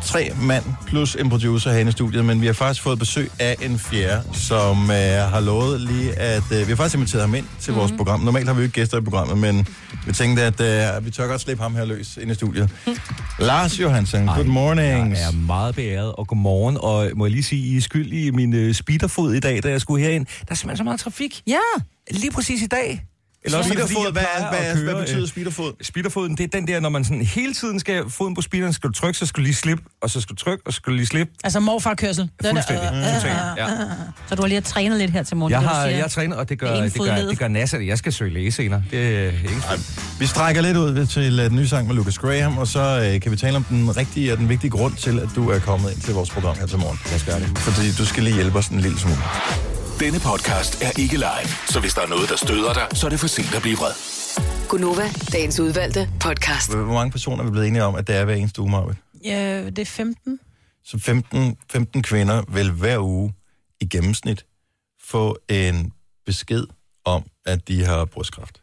tre mand plus en producer herinde i studiet, men vi har faktisk fået besøg af en fjerde, som øh, har lovet lige, at øh, vi har faktisk inviteret ham ind til vores mm-hmm. program. Normalt har vi jo ikke gæster i programmet, men vi tænkte, at øh, vi tør godt slippe ham her løs ind i studiet. Lars Johansen, good morning. Jeg er meget beæret, og godmorgen. Og må jeg lige sige, I er skyld i min øh, speederfod i dag, da jeg skulle herind. Der er simpelthen så meget trafik. Ja. Lige præcis i dag. Eller også, speederfod, hvad, hvad, hvad betyder speederfod? Speederfoden, det er den der, når man sådan hele tiden skal foden på speederen, skal du trykke, så skal du lige slippe, og så skal du trykke, og så skal du lige slippe. Altså morfarkørsel. Fuldstændig. Øh, øh, øh, øh. Ja. Så du har lige trænet lidt her til morgen. Jeg har, jeg har trænet, og det gør, det gør, det gør NASA, det jeg skal søge læge senere. Det er ikke vi strækker lidt ud til den nye sang med Lucas Graham, og så øh, kan vi tale om den rigtige og den vigtige grund til, at du er kommet ind til vores program her til morgen. Jeg skal gøre det. Fordi du skal lige hjælpe os en lille smule. Denne podcast er ikke live, så hvis der er noget, der støder dig, så er det for sent at blive vred. Gunova, dagens udvalgte podcast. Hvor mange personer er vi blevet enige om, at det er hver eneste uge, Marvind? Ja, det er femten. Så femten, femten kvinder vil hver uge i gennemsnit få en besked om, at de har brystkræft.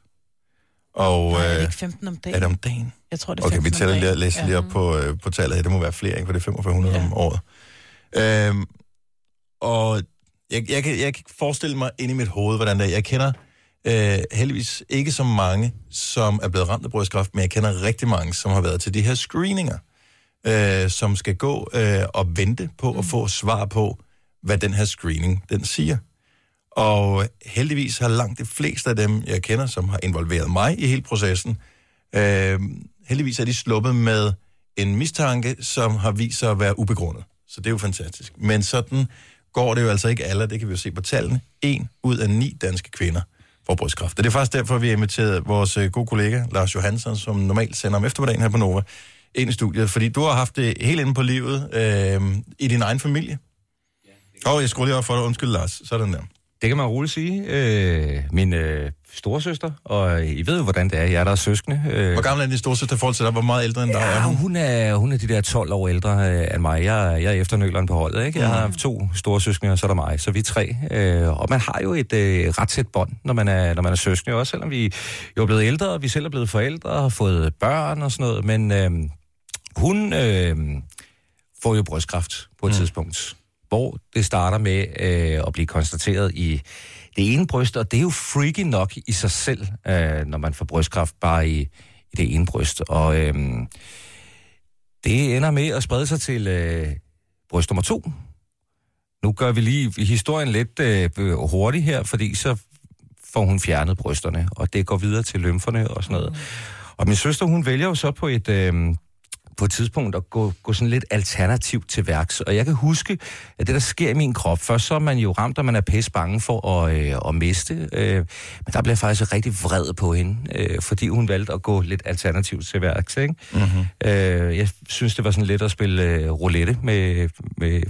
Og nej, er det ikke femten om dagen? Er det om dagen? Jeg tror, det er okay, femten om dagen. Okay, vi tæller lige, læser ja. lige op på, på tallet. Det må være flere, ikke? For det er fire tusind fem hundrede ja. om året. Øhm, og... Jeg, jeg, kan, jeg kan forestille mig inde i mit hoved, hvordan det er. Jeg kender øh, heldigvis ikke så mange, som er blevet ramt af brystkræft, men jeg kender rigtig mange, som har været til de her screeninger, øh, som skal gå øh, og vente på at mm. få svar på, hvad den her screening, den siger. Og heldigvis har langt de fleste af dem, jeg kender, som har involveret mig i hele processen, øh, heldigvis er de sluppet med en mistanke, som har vist sig at være ubegrundet. Så det er jo fantastisk. Men sådan... går det jo altså ikke alle, det kan vi jo se på tallene. En ud af ni danske kvinder får brystkræft. Og det er faktisk derfor, vi har inviteret vores gode kollega, Lars Johansen, som normalt sender om eftermiddagen her på Nova, ind i studiet. Fordi du har haft det helt inde på livet øh, i din egen familie. Ja, og jeg skruer lige op for dig. Undskyld, Lars. Sådan der. Det kan man roligt sige. Øh, min øh, storesøster, og I ved jo, hvordan det er. Jeg er der søskende. Øh. Hvor gammel er din storesøster i forhold til dig? Hvor meget ældre end dig? Ja, hun er, hun er de der tolv år ældre øh, end mig. Jeg, jeg er efternøleren på holdet, ikke? Jeg har to storesøskende, og så er der mig. Så vi er tre. Øh, og man har jo et øh, ret tæt bånd, når man er, når man er søskende. Også selvom vi jo er blevet ældre, og vi selv er blevet forældre, og har fået børn og sådan noget. Men øh, hun øh, får jo brystkræft på et mm. tidspunkt, hvor det starter med øh, at blive konstateret i det ene bryst, og det er jo freaky nok i sig selv, øh, når man får brystkræft bare i, i det ene bryst. Og øh, det ender med at sprede sig til øh, bryst nummer to. Nu gør vi lige historien lidt øh, hurtigt her, fordi så får hun fjernet brysterne, og det går videre til lymferne og sådan noget. Og min søster, hun vælger jo så på et... Øh, på et tidspunkt at gå, gå sådan lidt alternativt til værks. Og jeg kan huske, at det, der sker i min krop, først så er man jo ramt, og man er pisse bange for at, øh, at miste. Øh, men der blev jeg faktisk rigtig vred på hende, øh, fordi hun valgte at gå lidt alternativt til værks. Ikke? Mm-hmm. Øh, jeg synes, det var sådan lidt at spille øh, roulette med, med,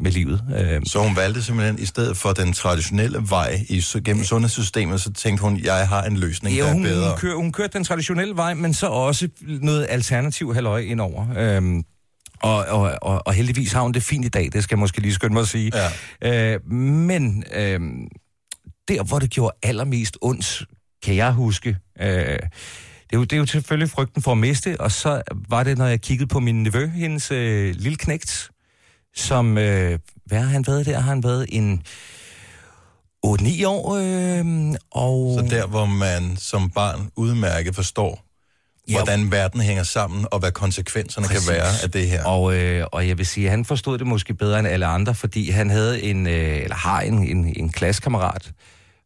med livet. Øh. Så hun valgte simpelthen, i stedet for den traditionelle vej i, gennem sundhedssystemet, så tænkte hun, jeg har en løsning, ja, der hun, er bedre. Hun kører, hun kører den traditionelle vej, men så også noget alternativ halløj indover. Øh. Og, og, og, og heldigvis har hun det fint i dag, det skal jeg måske lige skynde mig at sige. Ja. Øh, men øh, der, hvor det gjorde allermest ondt, kan jeg huske... Øh, Det er, jo, det er jo selvfølgelig frygten for at miste, og så var det, når jeg kiggede på min nevø, hendes øh, lille knægt, som, øh, hvad har han været der? Har han været en otte ni år? Øh, og... Så der, hvor man som barn udmærket forstår, ja, hvordan verden hænger sammen, og hvad konsekvenserne præcis. Kan være af det her. Og, øh, og jeg vil sige, at han forstod det måske bedre end alle andre, fordi han havde en, øh, eller har en, en, en klassekammerat,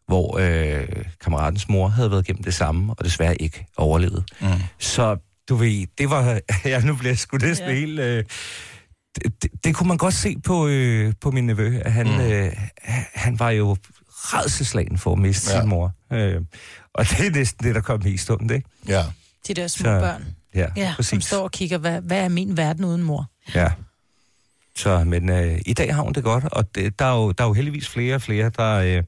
hvor øh, kammeratens mor havde været igennem det samme, og desværre ikke overlevet. Mm. Så du ved, det var... ja, nu bliver jeg sgu næsten ja. helt... Øh, det, det, det kunne man godt se på, øh, på min nevø, at han, mm. øh, han var jo rædselslagen for at miste ja. sin mor. Øh, og det er næsten det, der kom mest om det, ikke? Ja. De der små børn, ja, ja, som står og kigger, hvad, hvad er min verden uden mor? Ja. Så, men øh, i dag har hun det godt, og det, der, er jo, der er jo heldigvis flere og flere, der, øh,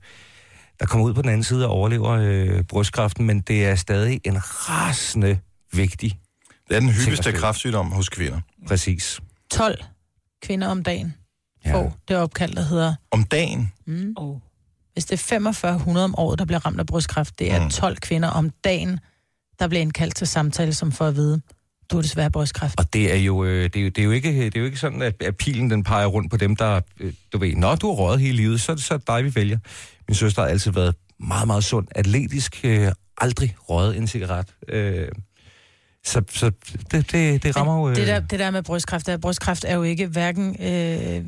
der kommer ud på den anden side og overlever øh, brystkræften, men det er stadig en rasende vigtig. Det er den hyppigste kræftsygdom hos kvinder. Præcis. tolv kvinder om dagen får ja. det opkald, der hedder... Om dagen? Mm. Oh. Hvis det er fyrre fem hundrede om året, der bliver ramt af brystkræft, det er mm. tolv kvinder om dagen, der bliver indkaldt til samtale, som får at vide... Du er desværre brystkræft. Og det er jo, det er jo, det er jo, ikke, det er jo ikke sådan, at, at pilen den peger rundt på dem, der... Du ved, når du har røget hele livet, så er det så dig, vi vælger. Min søster har altid været meget, meget sund, atletisk, øh, aldrig røget en cigaret. Øh, så så det, det, det rammer jo... Øh... Det, der, det der med brystkræft, der, brystkræft er jo ikke hverken øh,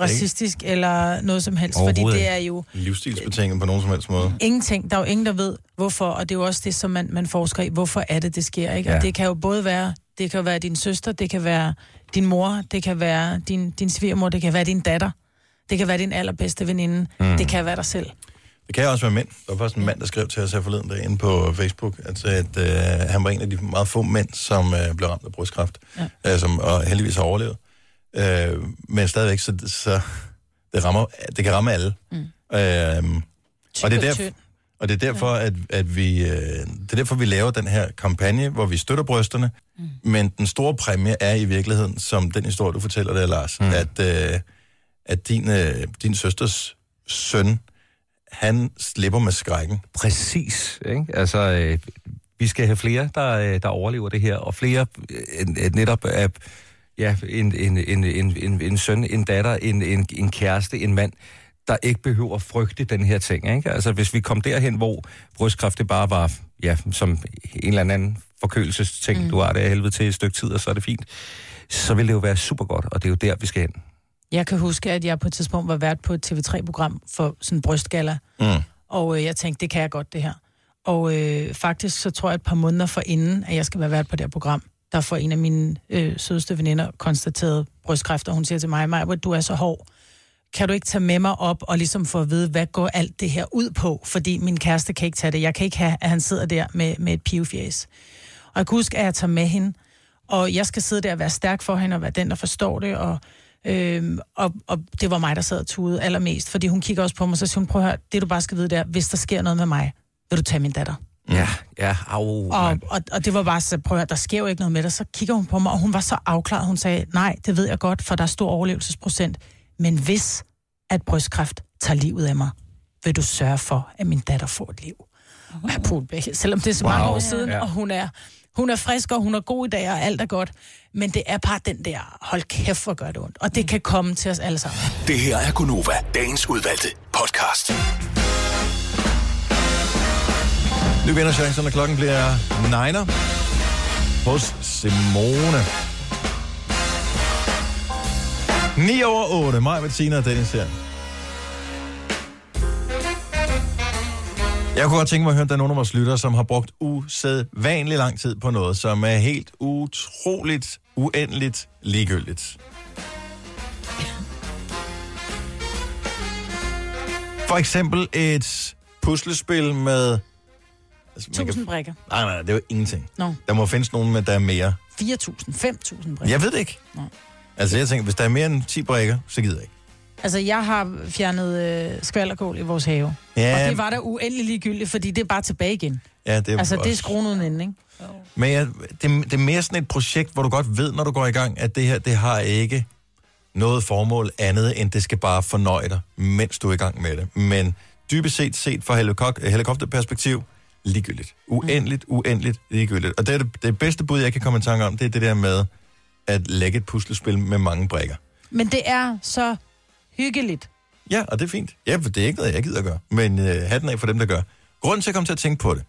racistisk ikke. eller noget som helst, fordi det er jo... livsstilsbetinget på nogen som helst måde. Ingenting. Der er jo ingen, der ved, hvorfor, og det er jo også det, som man, man forsker i. Hvorfor er det, det sker, ikke? Ja. Og det kan jo både være... Det kan være din søster, det kan være din mor, det kan være din, din svigermor, det kan være din datter, det kan være din allerbedste veninde, mm. det kan være dig selv. Det kan også være mænd. Der var faktisk en mand, der skrev til os her forleden dag inde på Facebook, altså at øh, han var en af de meget få mænd, som øh, blev ramt af brystkræft, ja. øh, som og heldigvis har overlevet. Øh, men stadigvæk, så, så det, rammer, det kan ramme alle. Mm. Øh, og det er derfor... Og det er derfor, at, at vi, øh, det er derfor, vi laver den her kampagne, hvor vi støtter brysterne. Mm. Men den store præmie er i virkeligheden, som den historie, du fortæller der, Lars, mm. at, øh, at din, øh, din søsters søn, han slipper med skrækken. Præcis. Ikke? Altså, øh, vi skal have flere, der, øh, der overlever det her, og flere øh, netop af... Øh, ja, en, en, en, en, en, en søn, en datter, en, en, en kæreste, en mand... der ikke behøver at frygte den her ting, ikke? Altså, hvis vi kom derhen, hvor brystkræft det bare var, ja, som en eller anden forkølelsesting, mm. du har det af helvede til et stykke tid, og så er det fint, så ville det jo være super godt, og det er jo der, vi skal hen. Jeg kan huske, at jeg på et tidspunkt var vært på et T V tre program for sådan en brystgalla, mm. og øh, jeg tænkte, det kan jeg godt, det her. Og øh, faktisk, så tror jeg et par måneder forinden, at jeg skal være vært på det her program, der får en af mine øh, sødeste veninder konstateret brystkræft, og hun siger til mig, Maj-Britt, du er så hård. Kan du ikke tage med mig op og ligesom få at vide, hvad går alt det her ud på? Fordi min kæreste kan ikke tage det. Jeg kan ikke have, at han sidder der med, med et pivefjæs. Og jeg kan huske, at jeg tager med hende, og jeg skal sidde der og være stærk for hende, og være den, der forstår det. Og, øhm, og, og det var mig, der sad og tude allermest. Fordi hun kigger også på mig, og så siger hun, prøv at høre, det du bare skal vide der, hvis der sker noget med mig, vil du tage min datter? Ja, ja, au. Og, og, og det var bare så, prøv at høre, der sker jo ikke noget med dig. Så kigger hun på mig, og hun var så afklaret. Hun sagde, nej, det ved jeg godt, for der er stor overlevelsesprocent. Men hvis, at brystkræft tager livet af mig, vil du sørge for, at min datter får et liv. Oh. Selvom det er så mange wow. år siden, yeah. og hun er, hun er frisk, og hun er god i dag, og alt er godt. Men det er bare den der, hold kæft, hvor gør det ondt. Og det kan komme til os alle sammen. Det her er Gunova, dagens udvalgte podcast. Nu vender chancen, og klokken bliver niner hos Simone. ni over otte. Maj, Bettina og Dennis her. Jeg kunne godt tænke mig at høre, at der er nogen af vores lyttere, som har brugt usædvanlig lang tid på noget, som er helt utroligt, uendeligt ligegyldigt. For eksempel et puslespil med... Altså, tusind kan... brikker. Nej, nej, det er jo ingenting. No. Der må findes nogen med, der er mere. fire tusind, fem tusind brikker. Jeg ved det ikke. No. Altså, jeg tænker, hvis der er mere end ti brækker, så gider jeg ikke. Altså, jeg har fjernet øh, skvalderkål i vores have. Ja. Og det var da uendelig ligegyldigt, fordi det er bare tilbage igen. Ja, det er altså, også... det er skruen uden ende, ikke? Oh. Men ja, det, det er mere sådan et projekt, hvor du godt ved, når du går i gang, at det her, det har ikke noget formål andet, end det skal bare fornøje dig, mens du er i gang med det. Men dybest set set fra helikop- helikopterperspektiv, ligegyldigt. Uendeligt, mm. uendeligt, ligegyldigt. Og det, er det, det bedste bud, jeg kan komme i tanke om, det er det der med... at lægge et puslespil med mange brikker. Men det er så hyggeligt. Ja, og det er fint. Ja, for det er ikke noget, jeg gider at gøre. Men øh, hatten af for dem, der gør. Grunden til, at jeg kom til at tænke på det,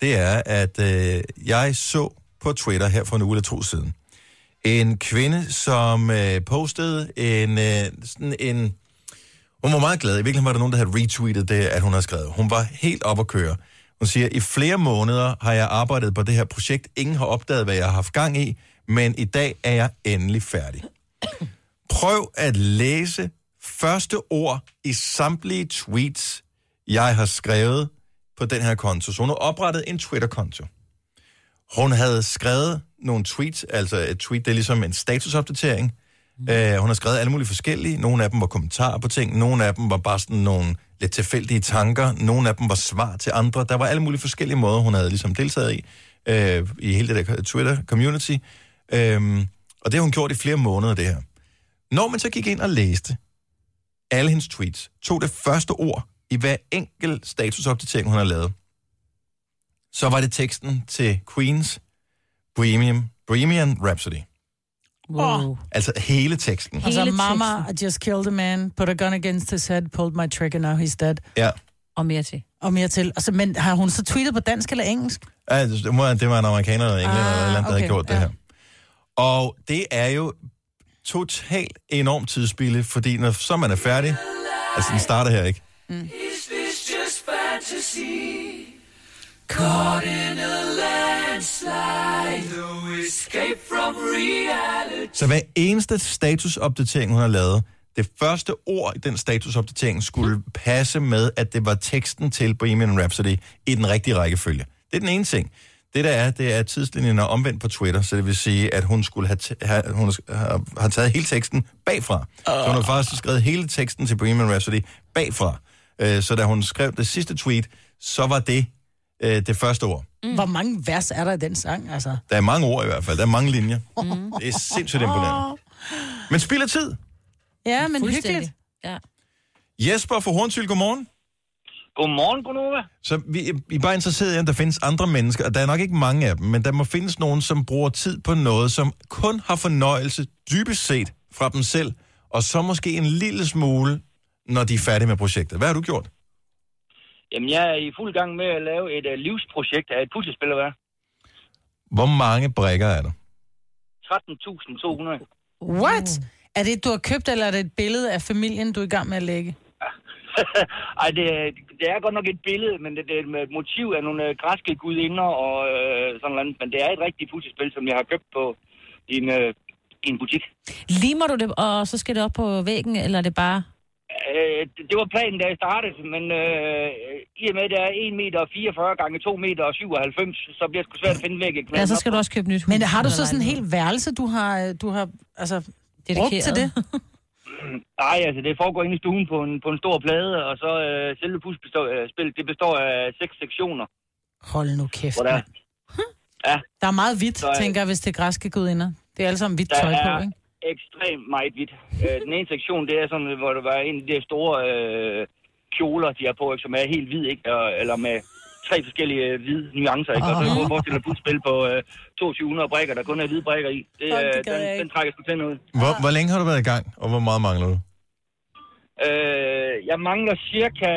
det er, at øh, jeg så på Twitter her for en uge eller to siden, en kvinde, som øh, postede en... Øh, sådan en hun var meget glad. I virkeligheden var der nogen, der havde retweetet det, at hun havde skrevet. Hun var helt op at køre. Hun siger, i flere måneder har jeg arbejdet på det her projekt. Ingen har opdaget, hvad jeg har haft gang i. Men i dag er jeg endelig færdig. Prøv at læse første ord i samtlige tweets, jeg har skrevet på den her konto. Så hun har oprettet en Twitter-konto. Hun havde skrevet nogle tweets, altså et tweet, det er ligesom en statusopdatering, Mm. Øh, hun har skrevet alle mulige forskellige. Nogle af dem var kommentarer på ting. Nogle af dem var bare sådan nogle lidt tilfældige tanker. Nogle af dem var svar til andre. Der var alle mulige forskellige måder, hun havde ligesom deltaget i. Øh, I hele det der Twitter-community. Øh, og det har hun gjort i flere måneder, det her. Når man så gik ind og læste alle hendes tweets, tog det første ord i hver enkelt statusopdatering, hun har lavet, så var det teksten til Queens Bohemian, Bohemian Rhapsody. Wow. Altså hele teksten. Hele altså, mama, I just killed a man, put a gun against his head, pulled my trigger, now he's dead. Ja. Og mere til. Og mere til. Altså, men har hun så tweetet på dansk eller engelsk? Ja, det var en amerikaner eller englænder, ah, eller andet, der okay. havde gjort det ja. her. Og det er jo totalt enormt tidsspilde, fordi når så man er færdig, altså den starter her, ikke? Mm. Caught in a landslide, no escape from reality. Så hver eneste statusopdatering, hun har lavet, det første ord i den statusopdatering skulle passe med, at det var teksten til Bohemian Rhapsody i den rigtige rækkefølge. Det er den ene ting. Det der er, det er tidslinjen er omvendt på Twitter, så det vil sige, at hun skulle have, t- have, hun have, have taget hele teksten bagfra. Uh. Så hun har faktisk skrevet hele teksten til Bohemian Rhapsody bagfra. Så da hun skrev det sidste tweet, så var det det første ord. Mm. Hvor mange vers er der i den sang? Altså? Der er mange ord i hvert fald. Der er mange linjer. Mm. Det er sindssygt imponerende. Men spild af tid. Ja, men hyggeligt. Ja. Jesper fra Hornsyld, godmorgen. Godmorgen, Gunova. Så vi, vi er bare interesseret i, om der findes andre mennesker, og der er nok ikke mange af dem, men der må findes nogen, som bruger tid på noget, som kun har fornøjelse dybest set fra dem selv, og så måske en lille smule, når de er færdige med projektet. Hvad har du gjort? Jamen, jeg er i fuld gang med at lave et uh, livsprojekt af et puslespil, hvad? Hvor mange brikker er der? tretten tusind to hundrede. What? Er det et, du har købt, eller er det et billede af familien, du er i gang med at lægge? Ej, det, det er godt nok et billede, men det, det er et motiv af nogle græske gudinder og øh, sådan noget. Men det er et rigtigt puslespil, som jeg har købt på din, øh, din butik. Limer du det, og så skal det op på væggen, eller er det bare... Det var planen, da jeg startede, men øh, i og med, der er en meter fireogfyrre gange to meter syvoghalvfems, så bliver det sgu svært at finde væggen. Ja, så skal du også købe nyt hus. Men har du så sådan en hel værelse, du har, du har altså, brugt til det? Nej, altså det foregår inde i stuen på en, på en stor plade, og så øh, selve puslespil, det består af seks sektioner. Hold nu kæft. Der, hm? ja. Der er meget hvidt, er, tænker jeg, hvis det er græske gudinder. Det er alle sammen hvidt tøj på, ikke? Ekstremt meget hvidt. Øh, den ene sektion, det er sådan, hvor der var en af de store øh, kjoler, de har på, ikke, som er helt hvid, ikke? Og, eller med tre forskellige øh, hvide nuancer, ikke? Og så kan man forestille et puslespil på øh, to tusind to hundrede brikker, der kun er hvide brikker i. Det, øh, den, den trækker sgu tænder ud. Hvor, hvor længe har du været i gang, og hvor meget mangler du? Øh, jeg mangler cirka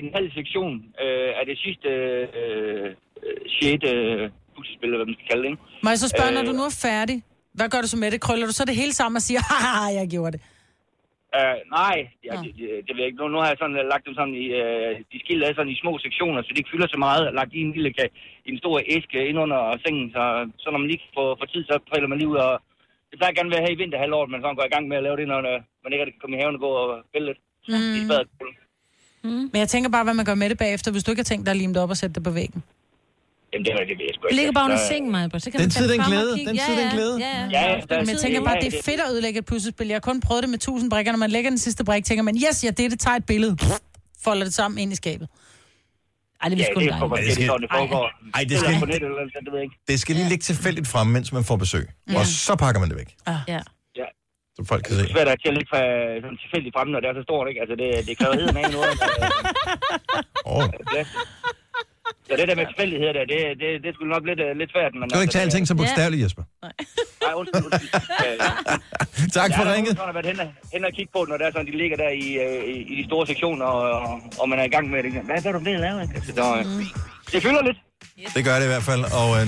en halv sektion øh, af det sidste øh, sjette øh, puslespil, eller hvad man skal kalde det, ikke? Må jeg så spørge, øh, når du nu er færdig? Hvad gør du så med det? Krøller du så det hele sammen og siger, haha, jeg gjorde det? Uh, nej, jeg, ja. det, det vil jeg ikke. Nu, nu har jeg sådan, lagt dem sådan i, uh, de skilt af sådan i små sektioner, så det ikke fylder så meget. Lagt i en lille en stor æske ind under sengen, så, så når man lige får, får tid, så triller man lige ud. Og det plejer gerne være her i vinterhalvåret, men så går jeg i gang med at lave det, når uh, man ikke kan komme i haven og gå og spille lidt. Mm. I spadet. Mm. Men jeg tænker bare, hvad man gør med det bagefter, hvis du ikke har tænkt dig at lime det op og sætte det på væggen. Jamen, det er det, jeg skal. Ligger bare under sengen, Maj-Britt. Den tid, den glæde. Den tid, den glæde. Ja, ja. ja, ja. ja men jeg tænker bare, det er fedt at ødelægge et puslespil. Jeg har kun prøvet det med tusind brikker. Når man lægger den sidste brik, tænker man, yes, ja, det er det, tager et billede. Folder det sammen ind i skabet. Ej, det vil sgu ikke. Ja, det er det foregår. Ej, det skal, det skal lige ligge tilfældigt frem, mens man får besøg. Ja. Og så pakker man det væk. Ah. Ja. Så folk kan se. Det er svært at tjælle ikke fra tilfældigt frem, når det er så stort, ikke? Altså, det kræver heden af noget. Så det der med tilfældigheder der, det, det, det skulle nok lidt, uh, lidt svært. Men skal du ikke tage alting så bogstaveligt, Jesper? Nej. Nej, undskyld, undskyld. Tak for ringet. Jeg har været hen og, hen og kigge på, når der er sådan, de ligger der i, i, i de store sektioner, og, og man er i gang med det. Hvad er du blevet lavet? Altså, der, mm. Det fylder lidt. Yes. Det gør det i hvert fald, og øh,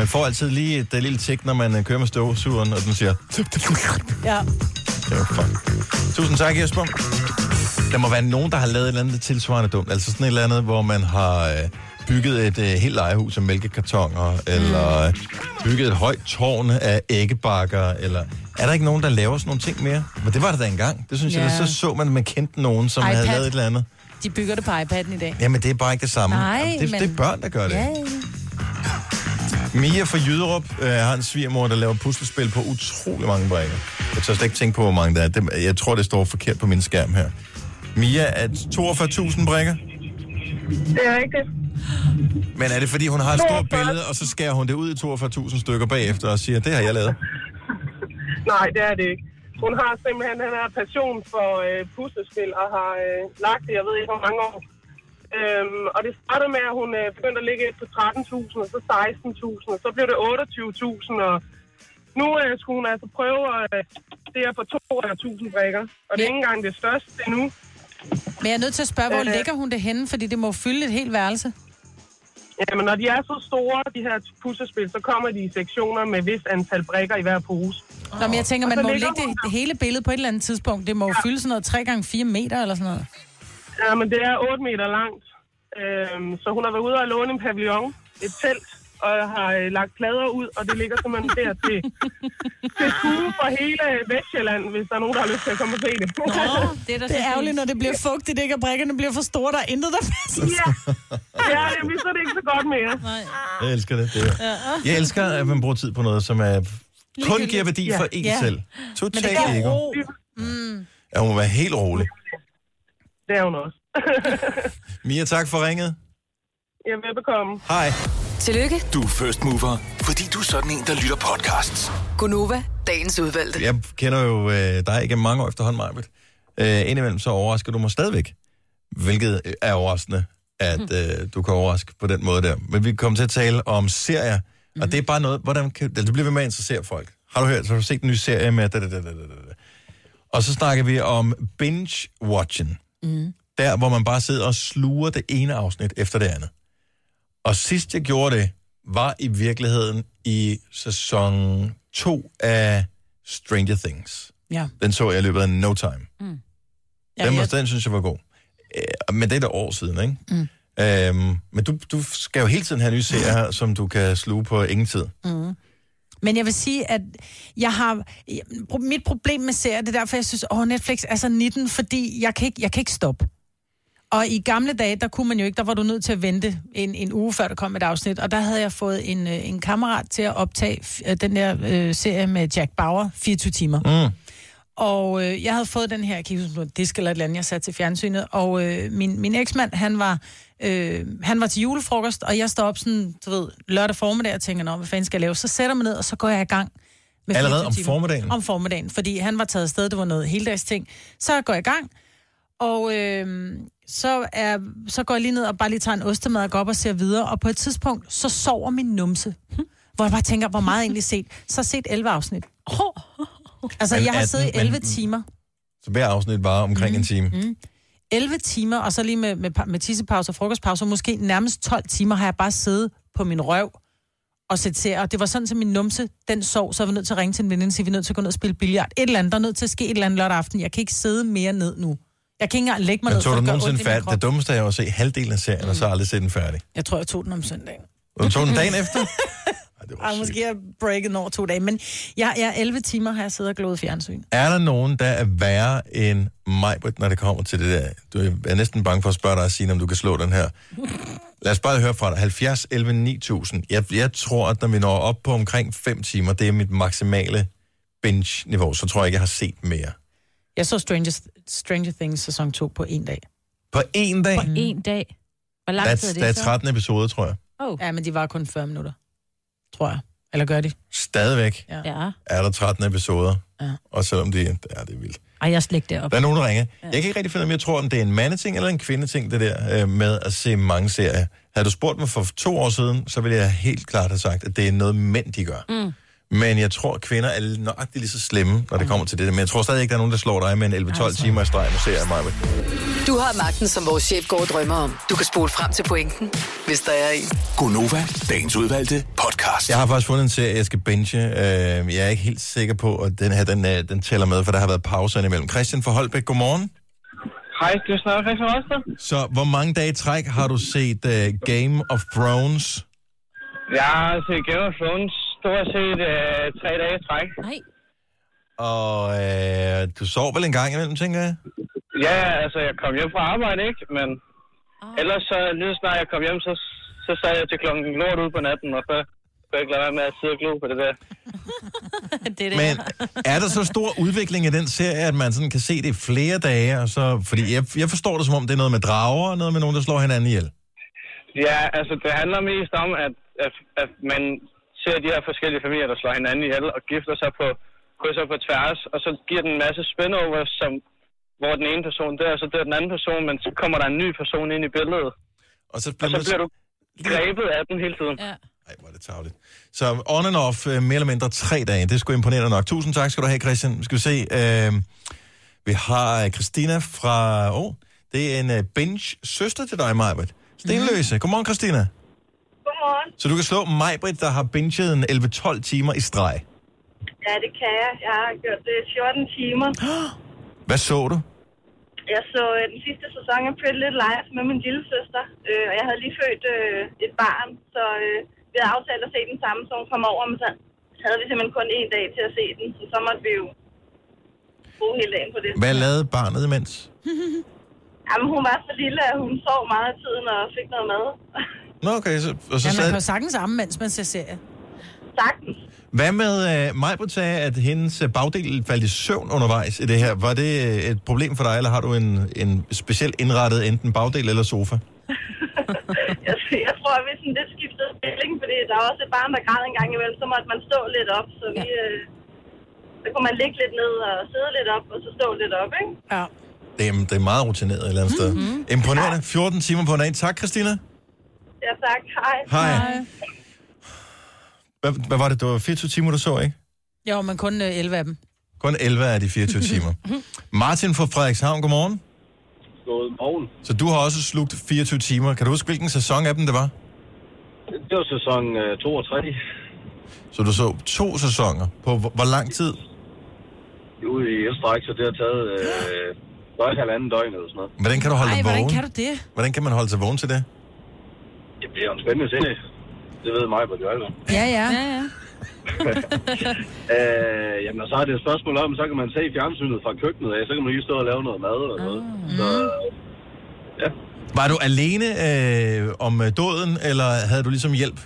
man får altid lige et, et lille tjek, når man øh, kører med støvsugeren, og den siger... Ja. Tusind tak, Jesper. Der må være nogen, der har lavet et eller andet tilsvarende dumt. Altså sådan et eller andet, hvor man har... Øh, bygget et øh, helt legehus af mælkekartoner, eller øh, bygget et højt tårn af æggebakker, eller... Er der ikke nogen, der laver sådan nogle ting mere? Men det var der da engang. Det synes yeah. jeg, så så man, at man kendte nogen, som iPad. Havde lavet et eller andet. De bygger det på iPad'en i dag. Jamen, det er bare ikke det samme. Nej, Jamen, det, men... det er børn, der gør det. Yeah. Mia fra Jyderup øh, har en svigermor, der laver puslespil på utrolig mange brækker. Jeg tør slet ikke tænke på, hvor mange der er. Dem, jeg tror, det står forkert på min skærm her. Mia er toogfyrre tusind brækker? Det er rigtigt. Men er det, fordi hun har et stort billede, og så skærer hun det ud i toogfyrre tusind stykker bagefter og siger, det har jeg lavet? Nej, det er det ikke. Hun har simpelthen den her passion for øh, puslespil og har øh, lagt det, jeg ved ikke, hvor mange år. Øhm, og det startede med, at hun øh, begyndte at ligge på tretten tusind, og så seksten tusind, og så blev det otteogtyve tusind, og nu øh, skulle hun altså prøve øh, det her på toogfyrre tusind brækker. Og det er ikke engang det største endnu. Men jeg er nødt til at spørge, hvor øh, ligger hun det henne, fordi det må fylde et helt værelse? Jamen, når de er så store, de her puslespil, så kommer de i sektioner med vist antal brikker i hver pose. Oh. Nå, men jeg tænker, man må lægge det, det hele billede på et eller andet tidspunkt. Det må jo ja. fylde sådan noget tre gange fire meter eller sådan noget. Ja, men det er otte meter langt. Øhm, så hun har været ude og låne en pavillon, et telt, og har lagt plader ud, og det ligger simpelthen der til, til skue fra hele Vestjylland, hvis der er nogen, der har lyst til at komme og se det. Nå, det er da det er ærgerligt, når det bliver fugtigt, ikke? Og brækkerne bliver for store, der er intet, der passer. Ja, ja jamen, så er det ikke så godt mere. Nej. Jeg elsker det. det ja. Jeg elsker, at man bruger tid på noget, som er kun giver værdi for en ja. selv. Totalt ego. Men det er ro. Mm. Ja, hun må være helt rolig. Det er hun også. Mia, tak for ringet. Ja, velbekomme. Hej. Tillykke. Du er first mover, fordi du er sådan en, der lytter podcasts. Gunova, dagens udvalgte. Jeg kender jo øh, dig igennem mange år efterhånden, Maj-Britt. Øh, indimellem så overrasker du mig stadigvæk, hvilket er overraskende, at øh, du kan overraske på den måde der. Men vi kommer til at tale om serier, mm-hmm. og det er bare noget, hvordan kan, altså, det bliver ved med at interessere folk. Har du hørt, så har du set en ny serie med... Da, da, da, da, da. Og så snakker vi om binge-watching. Mm. Der, hvor man bare sidder og sluger det ene afsnit efter det andet. Og sidst jeg gjorde det, var i virkeligheden i sæson to af Stranger Things. Ja. Den så jeg i løbet af no time. Mm. Ja, den, var, den synes jeg var god. Men det er da år siden, ikke? Mm. Øhm, men du, du skal jo hele tiden have nye serier her, som du kan sluge på ingen tid. Mm. Men jeg vil sige, at jeg har... Mit problem med serier, det er derfor, jeg synes, åh, Netflix er så nitten, fordi jeg kan ikke, jeg kan ikke stoppe. Og i gamle dage, der kunne man jo ikke, der var du nødt til at vente en, en uge, før der kom et afsnit. Og der havde jeg fået en, en kammerat til at optage f- den der øh, serie med Jack Bauer, fireogtyve timer. Mm. Og øh, jeg havde fået den her, jeg kan huske, det skal eller et eller andet, jeg satte til fjernsynet. Og øh, min, min eksmand, han var, øh, han var til julefrokost, og jeg står op sådan, du ved, lørdag formiddag og tænker, nå, hvad fanden skal jeg lave? Så sætter man ned, og så går jeg i gang. Allerede om formiddagen? Om formiddagen, fordi han var taget afsted, det var noget heldags ting. Så går jeg i gang, og... Øh, Så, er, så går jeg lige ned og bare lige tager en ostemad og går op og ser videre. Og på et tidspunkt, så sover min numse. Hmm. Hvor jeg bare tænker, hvor meget jeg egentlig set. Så har set elleve afsnit. Oh. Altså, jeg har siddet i elleve timer. Så hver afsnit var omkring mm. en time? Mm. elleve timer, og så lige med, med, med tissepause og frokostpause. Og måske nærmest tolv timer har jeg bare siddet på min røv og set serier. Og det var sådan, at min numse, den sov. Så var vi nødt til at ringe til en veninde og sige, vi er nødt til at gå ned og spille billiard. Et eller andet, der er nødt til at ske et eller andet lørdag aften. Jeg kan ikke sidde mere ned nu. Jeg kan ikke engang lægge mig jeg ned, tog for det gør ondt i min krop. Det dummeste er jo at se halvdelen af serien, mm. og så aldrig se den færdig. Jeg tror, jeg tog den om søndagen. Du tog den dagen efter? Ej, det var Ej, måske jeg breaket den over to dage, men jeg, jeg elleve timer har jeg siddet og glået fjernsyn. Er der nogen, der er værre end Maj-Britt, når det kommer til det der? Du er næsten bange for at spørge dig og sige, om du kan slå den her. Lad os bare høre fra dig. halvfjerds elleve ni tusind. Jeg, jeg tror, at når vi når op på omkring fem timer, det er mit maksimale binge-niveau, så tror jeg ikke, jeg har set mere. Jeg så Stranger, Stranger Things sæson to på en dag. På en dag? På en dag. Hvor lang tid er det så? Der er tretten episoder, tror jeg. Oh. Ja, men de var kun fyrre minutter, tror jeg. Eller gør de? Stadigvæk ja. Ja. Er der tretten episoder. Ja. Og selvom det, ja, det er vildt. Ej, jeg slæg det op. Der er nogen, der ringer. Ja. Jeg kan ikke rigtig finde, om jeg tror, om det er en mandeting eller en kvindeting, det der øh, med at se mange serier. Havde du spurgt mig for to år siden, så ville jeg helt klart have sagt, at det er noget mænd, de gør. Mm. Men jeg tror, at kvinder er nøjagtigt lige så slemme, når det kommer til det. Men jeg tror stadig ikke, der er nogen, der slår dig med en elleve tolv timer i streg, og ser jeg mig med. Du har magten, som vores chef går og drømmer om. Du kan spole frem til pointen, hvis der er en. Gunova, dagens udvalgte podcast. Jeg har faktisk fundet en serie, jeg skal binge. Jeg er ikke helt sikker på, at den her, den, den tæller med, for der har været pauser imellem. Christian fra Holbæk, godmorgen. Hej, du snakker Christian Røster. Så hvor mange dage i træk har du set uh, Game of Thrones? Jeg har set Game of Thrones. Du har set øh, tre dage i træk. Nej. Og øh, du sov vel en gang imellem, tænker jeg? Ja, altså jeg kom hjem fra arbejde, ikke? Men oh. ellers så lige snart jeg kom hjem, så, så sad jeg til klokken lort ude på natten, og så kan ikke lade være med at sidde og glo på det der. det er det. Men er der så stor udvikling i den serie, at man sådan kan se det i flere dage? Og så, fordi jeg, jeg forstår det som om, det er noget med drager og noget med nogen, der slår hinanden ihjel. Ja, altså det handler mest om, at, at, at man ser de her forskellige familier, der slår hinanden ihjel og gifter sig på krydser på tværs, og så giver den en masse spin-overs, som, hvor den ene person dør, og så dør den anden person, men så kommer der en ny person ind i billedet. Og så bliver, og så bliver du grebet af den hele tiden. Ja. Ej, hvor er det tarveligt. Så on and off, uh, mere eller mindre tre dage. Det er sgu imponerende nok. Tusind tak skal du have, Christian. Vi skal se. Uh, vi har Christina fra... Åh, oh, det er en uh, binge-søster til dig, Maj-Britt. Stenløse. Mm. Godmorgen, Christina. Godmorgen. Så du kan slå Maj-Britt, der har binget en elleve tolv timer i streg. Ja, det kan jeg. Jeg har gjort det fjorten timer. Hvad så du? Jeg så øh, den sidste sæson af Pretty Little Liars med min lille søster, øh, og jeg havde lige født øh, et barn, så øh, vi havde aftalt at se den samme, så hun kom over, men så havde vi simpelthen kun én dag til at se den, så så måtte vi jo bruge hele dagen på det. Hvad lavede barnet imens? Jamen, hun var så lille, at hun sov meget af tiden og fik noget mad. Nå, okay. Så, og så ja, man kan jo sagtens sammen, mens man ser serie. Sagtens. Hvad med uh, Maj-Britt sagde, at hendes bagdel faldt i søvn undervejs i det her? Var det et problem for dig, eller har du en, en specielt indrettet enten bagdel eller sofa? jeg, jeg tror, at vi sådan lidt skiftede stilling, fordi der var også et barn, der græd en gang imellem, så måtte man stå lidt op, så vi, ja. øh, så kunne man ligge lidt ned og sidde lidt op, og så stå lidt op, ikke? Ja. Det er, det er meget rutineret et eller andet mm-hmm. sted. Imponerende. fjorten timer på en dag. Tak, Christina. Ja, tak. Hej. Hej. Hej. Hvad, hvad var det? Det var fireogtyve timer, du så, ikke? Jo, men kun elleve af dem. Kun elleve af de fireogtyve timer. Martin fra Frederikshavn, godmorgen. Godmorgen. Så du har også slugt fireogtyve timer. Kan du huske, hvilken sæson af dem det var? Det var sæson toogtreds. Så du så to sæsoner på hvor lang tid? Ude i Østræk, så det har taget øh, godt halvanden døgn eller sådan noget. Hvordan kan du holde dig vågen? Hvordan kan du det? Hvordan kan man holde sig vågen til det? Det bliver en spændende serie. Det ved mig, hvor det er. Ja, ja. ja, ja. øh, jamen, og så er det et spørgsmål om, så kan man se fjernsynet fra køkkenet af, så kan man lige stå og lave noget mad eller noget. Oh. Så, ja. Var du alene øh, om dåden, eller havde du ligesom hjælp?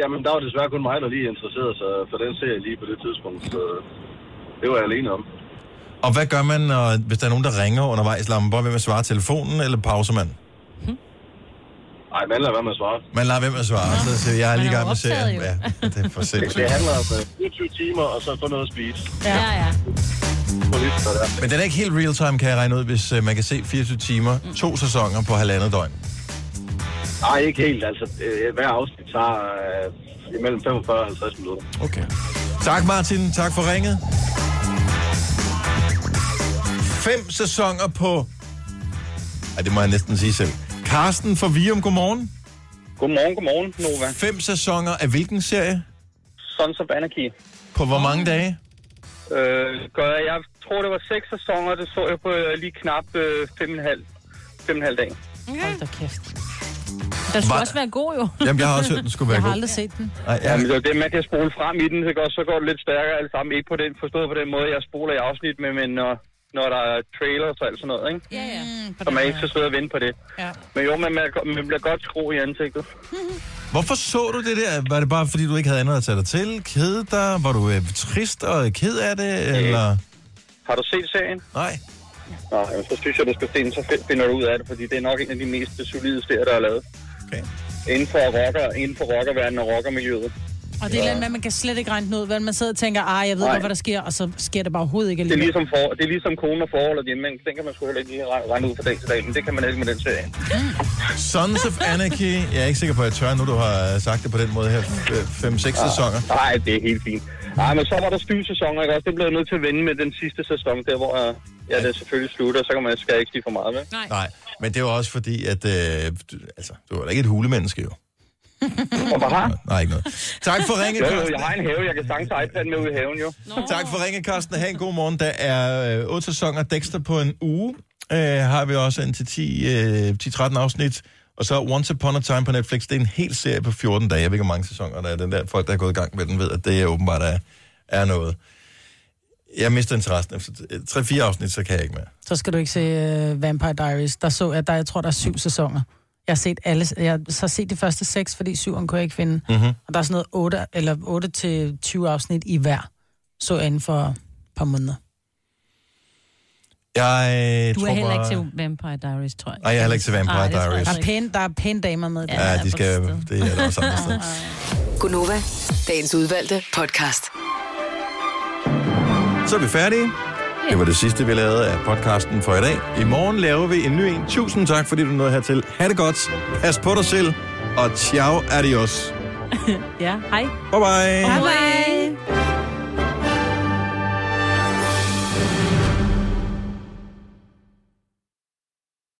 Jamen, der var desværre kun mig, der lige interesserede sig for den serie lige på det tidspunkt, så det var jeg alene om. Og hvad gør man, når, hvis der er nogen, der ringer undervejs? Lader man bare ved med at svare telefonen, eller pauser man? Hmm. Nej, man lader være med at svare. Man lader være med at svare, så siger jeg er lige i gang med serien. Ja, det er for sindssygt. Det handler om fireogtyve timer, og så få noget at spise. Ja, ja. ja. Men den er ikke helt real time, kan jeg regne ud, hvis man kan se fireogtyve timer, to sæsoner på halvandet døgn. Nej, ikke helt. Altså, hver afsnit tager øh, imellem femogfyrre og halvtreds minutter. Okay. Tak, Martin. Tak for ringet. Fem sæsoner på... Ej, det må jeg næsten sige selv. Carsten fra Virum, godmorgen. Godmorgen, godmorgen, Nova. Fem sæsoner af hvilken serie? Sons of Anarchy. På hvor mange dage? Øh, gør jeg, jeg tror, det var seks sæsoner, det så jeg på lige knap øh, fem og en halv, fem og en halv dag. Okay. Hold da kæft. Den skulle var... også være god, jo. Jamen, jeg har også hørt, den skulle være god. Jeg har god. aldrig set den. Ej, jeg... Jamen, det er det, man kan spole frem i den, så går, så går det lidt stærkere alt sammen. Ikke på den, forstået på den måde, jeg spoler i afsnit med, men... Øh... når der er trailers og alt sådan noget, ikke? Ja, ja. Så man ikke så sidder og vinde på det. Ja. Men jo, man, man bliver godt skruet i ansigtet. Hvorfor så du det der? Var det bare, fordi du ikke havde andet at tage dig til? Kede dig? Var du øh, trist og ked af det, ja. eller? Har du set serien? Nej. Nej, så synes jeg, du skal se den, så finder du ud af det, fordi det er nok en af de mest solide serier, der er lavet. Okay. Inden for rocker, inden for rockerverdenen og rockermiljøet. Og det er noget, man kan slet ikke regne ud, hvordan man sidder og tænker, ah, jeg ved godt, hvad der sker, og så sker det bare overhovedet ikke alligevel. Det er ligesom, for, det er ligesom kone og forhold og din mænd. Den kan man sgu heller ikke lige regne ud fra dag til dag, men det kan man ikke med den serie. Sons of Anarchy. Jeg er ikke sikker på, at jeg tør nu, du har sagt det på den måde her. fem seks ah, sæsoner. Nej, det er helt fint. Nej, men så var der syv sæsoner, ikke også? Det blev jeg nødt til at vende med den sidste sæson, der hvor jeg, ja, det selvfølgelig slutter, så kan man skal ikke sige for meget, vel? Nej. Nej, men det var også fordi, at øh, du, altså, du var da ikke et hulemenneske, jo. Nej, ikke noget. Tak for ringet, Carsten. Jeg har en have, jeg kan sange iPad'en med ud i haven, jo. No. Tak for ringet, Carsten. Ha' en god morgen. Der er otte sæsoner Dexter på en uge. Øh, har vi også indtil ti til tretten afsnit. Og så Once Upon a Time på Netflix. Det er en hel serie på fjorten dage. Jeg ved ikke, hvor mange sæsoner der er. Den der folk, der er gået i gang med den, ved, at det er åbenbart er, er noget. Jeg mister interessen. Efter tre fire afsnit, så kan jeg ikke mere. Så skal du ikke se uh, Vampire Diaries. Der så, at der, jeg tror, der er syv sæsoner. Jeg har set alle, jeg har så set de første seks, fordi syveren kunne jeg ikke finde. Mm-hmm. Og der er sådan noget otte, eller otte til tyve afsnit i hver, så jeg inden for et par måneder. Jeg du er tror heller bare... ikke til Vampire Diaries, tror jeg. Nej, jeg er heller ikke til Vampire Ej, Diaries. Der er pæne, der er pæne damer med. Ja, ja de skal, det er der også andre steder. Godnova, dagens udvalgte podcast. Så er vi færdige. Det var det sidste, vi lavede af podcasten for i dag. I morgen laver vi en ny en. Tusind tak, fordi du nåede hertil. Ha' det godt. Pas på dig selv. Og ciao, adios. Ja, hej. Bye bye. Bye bye.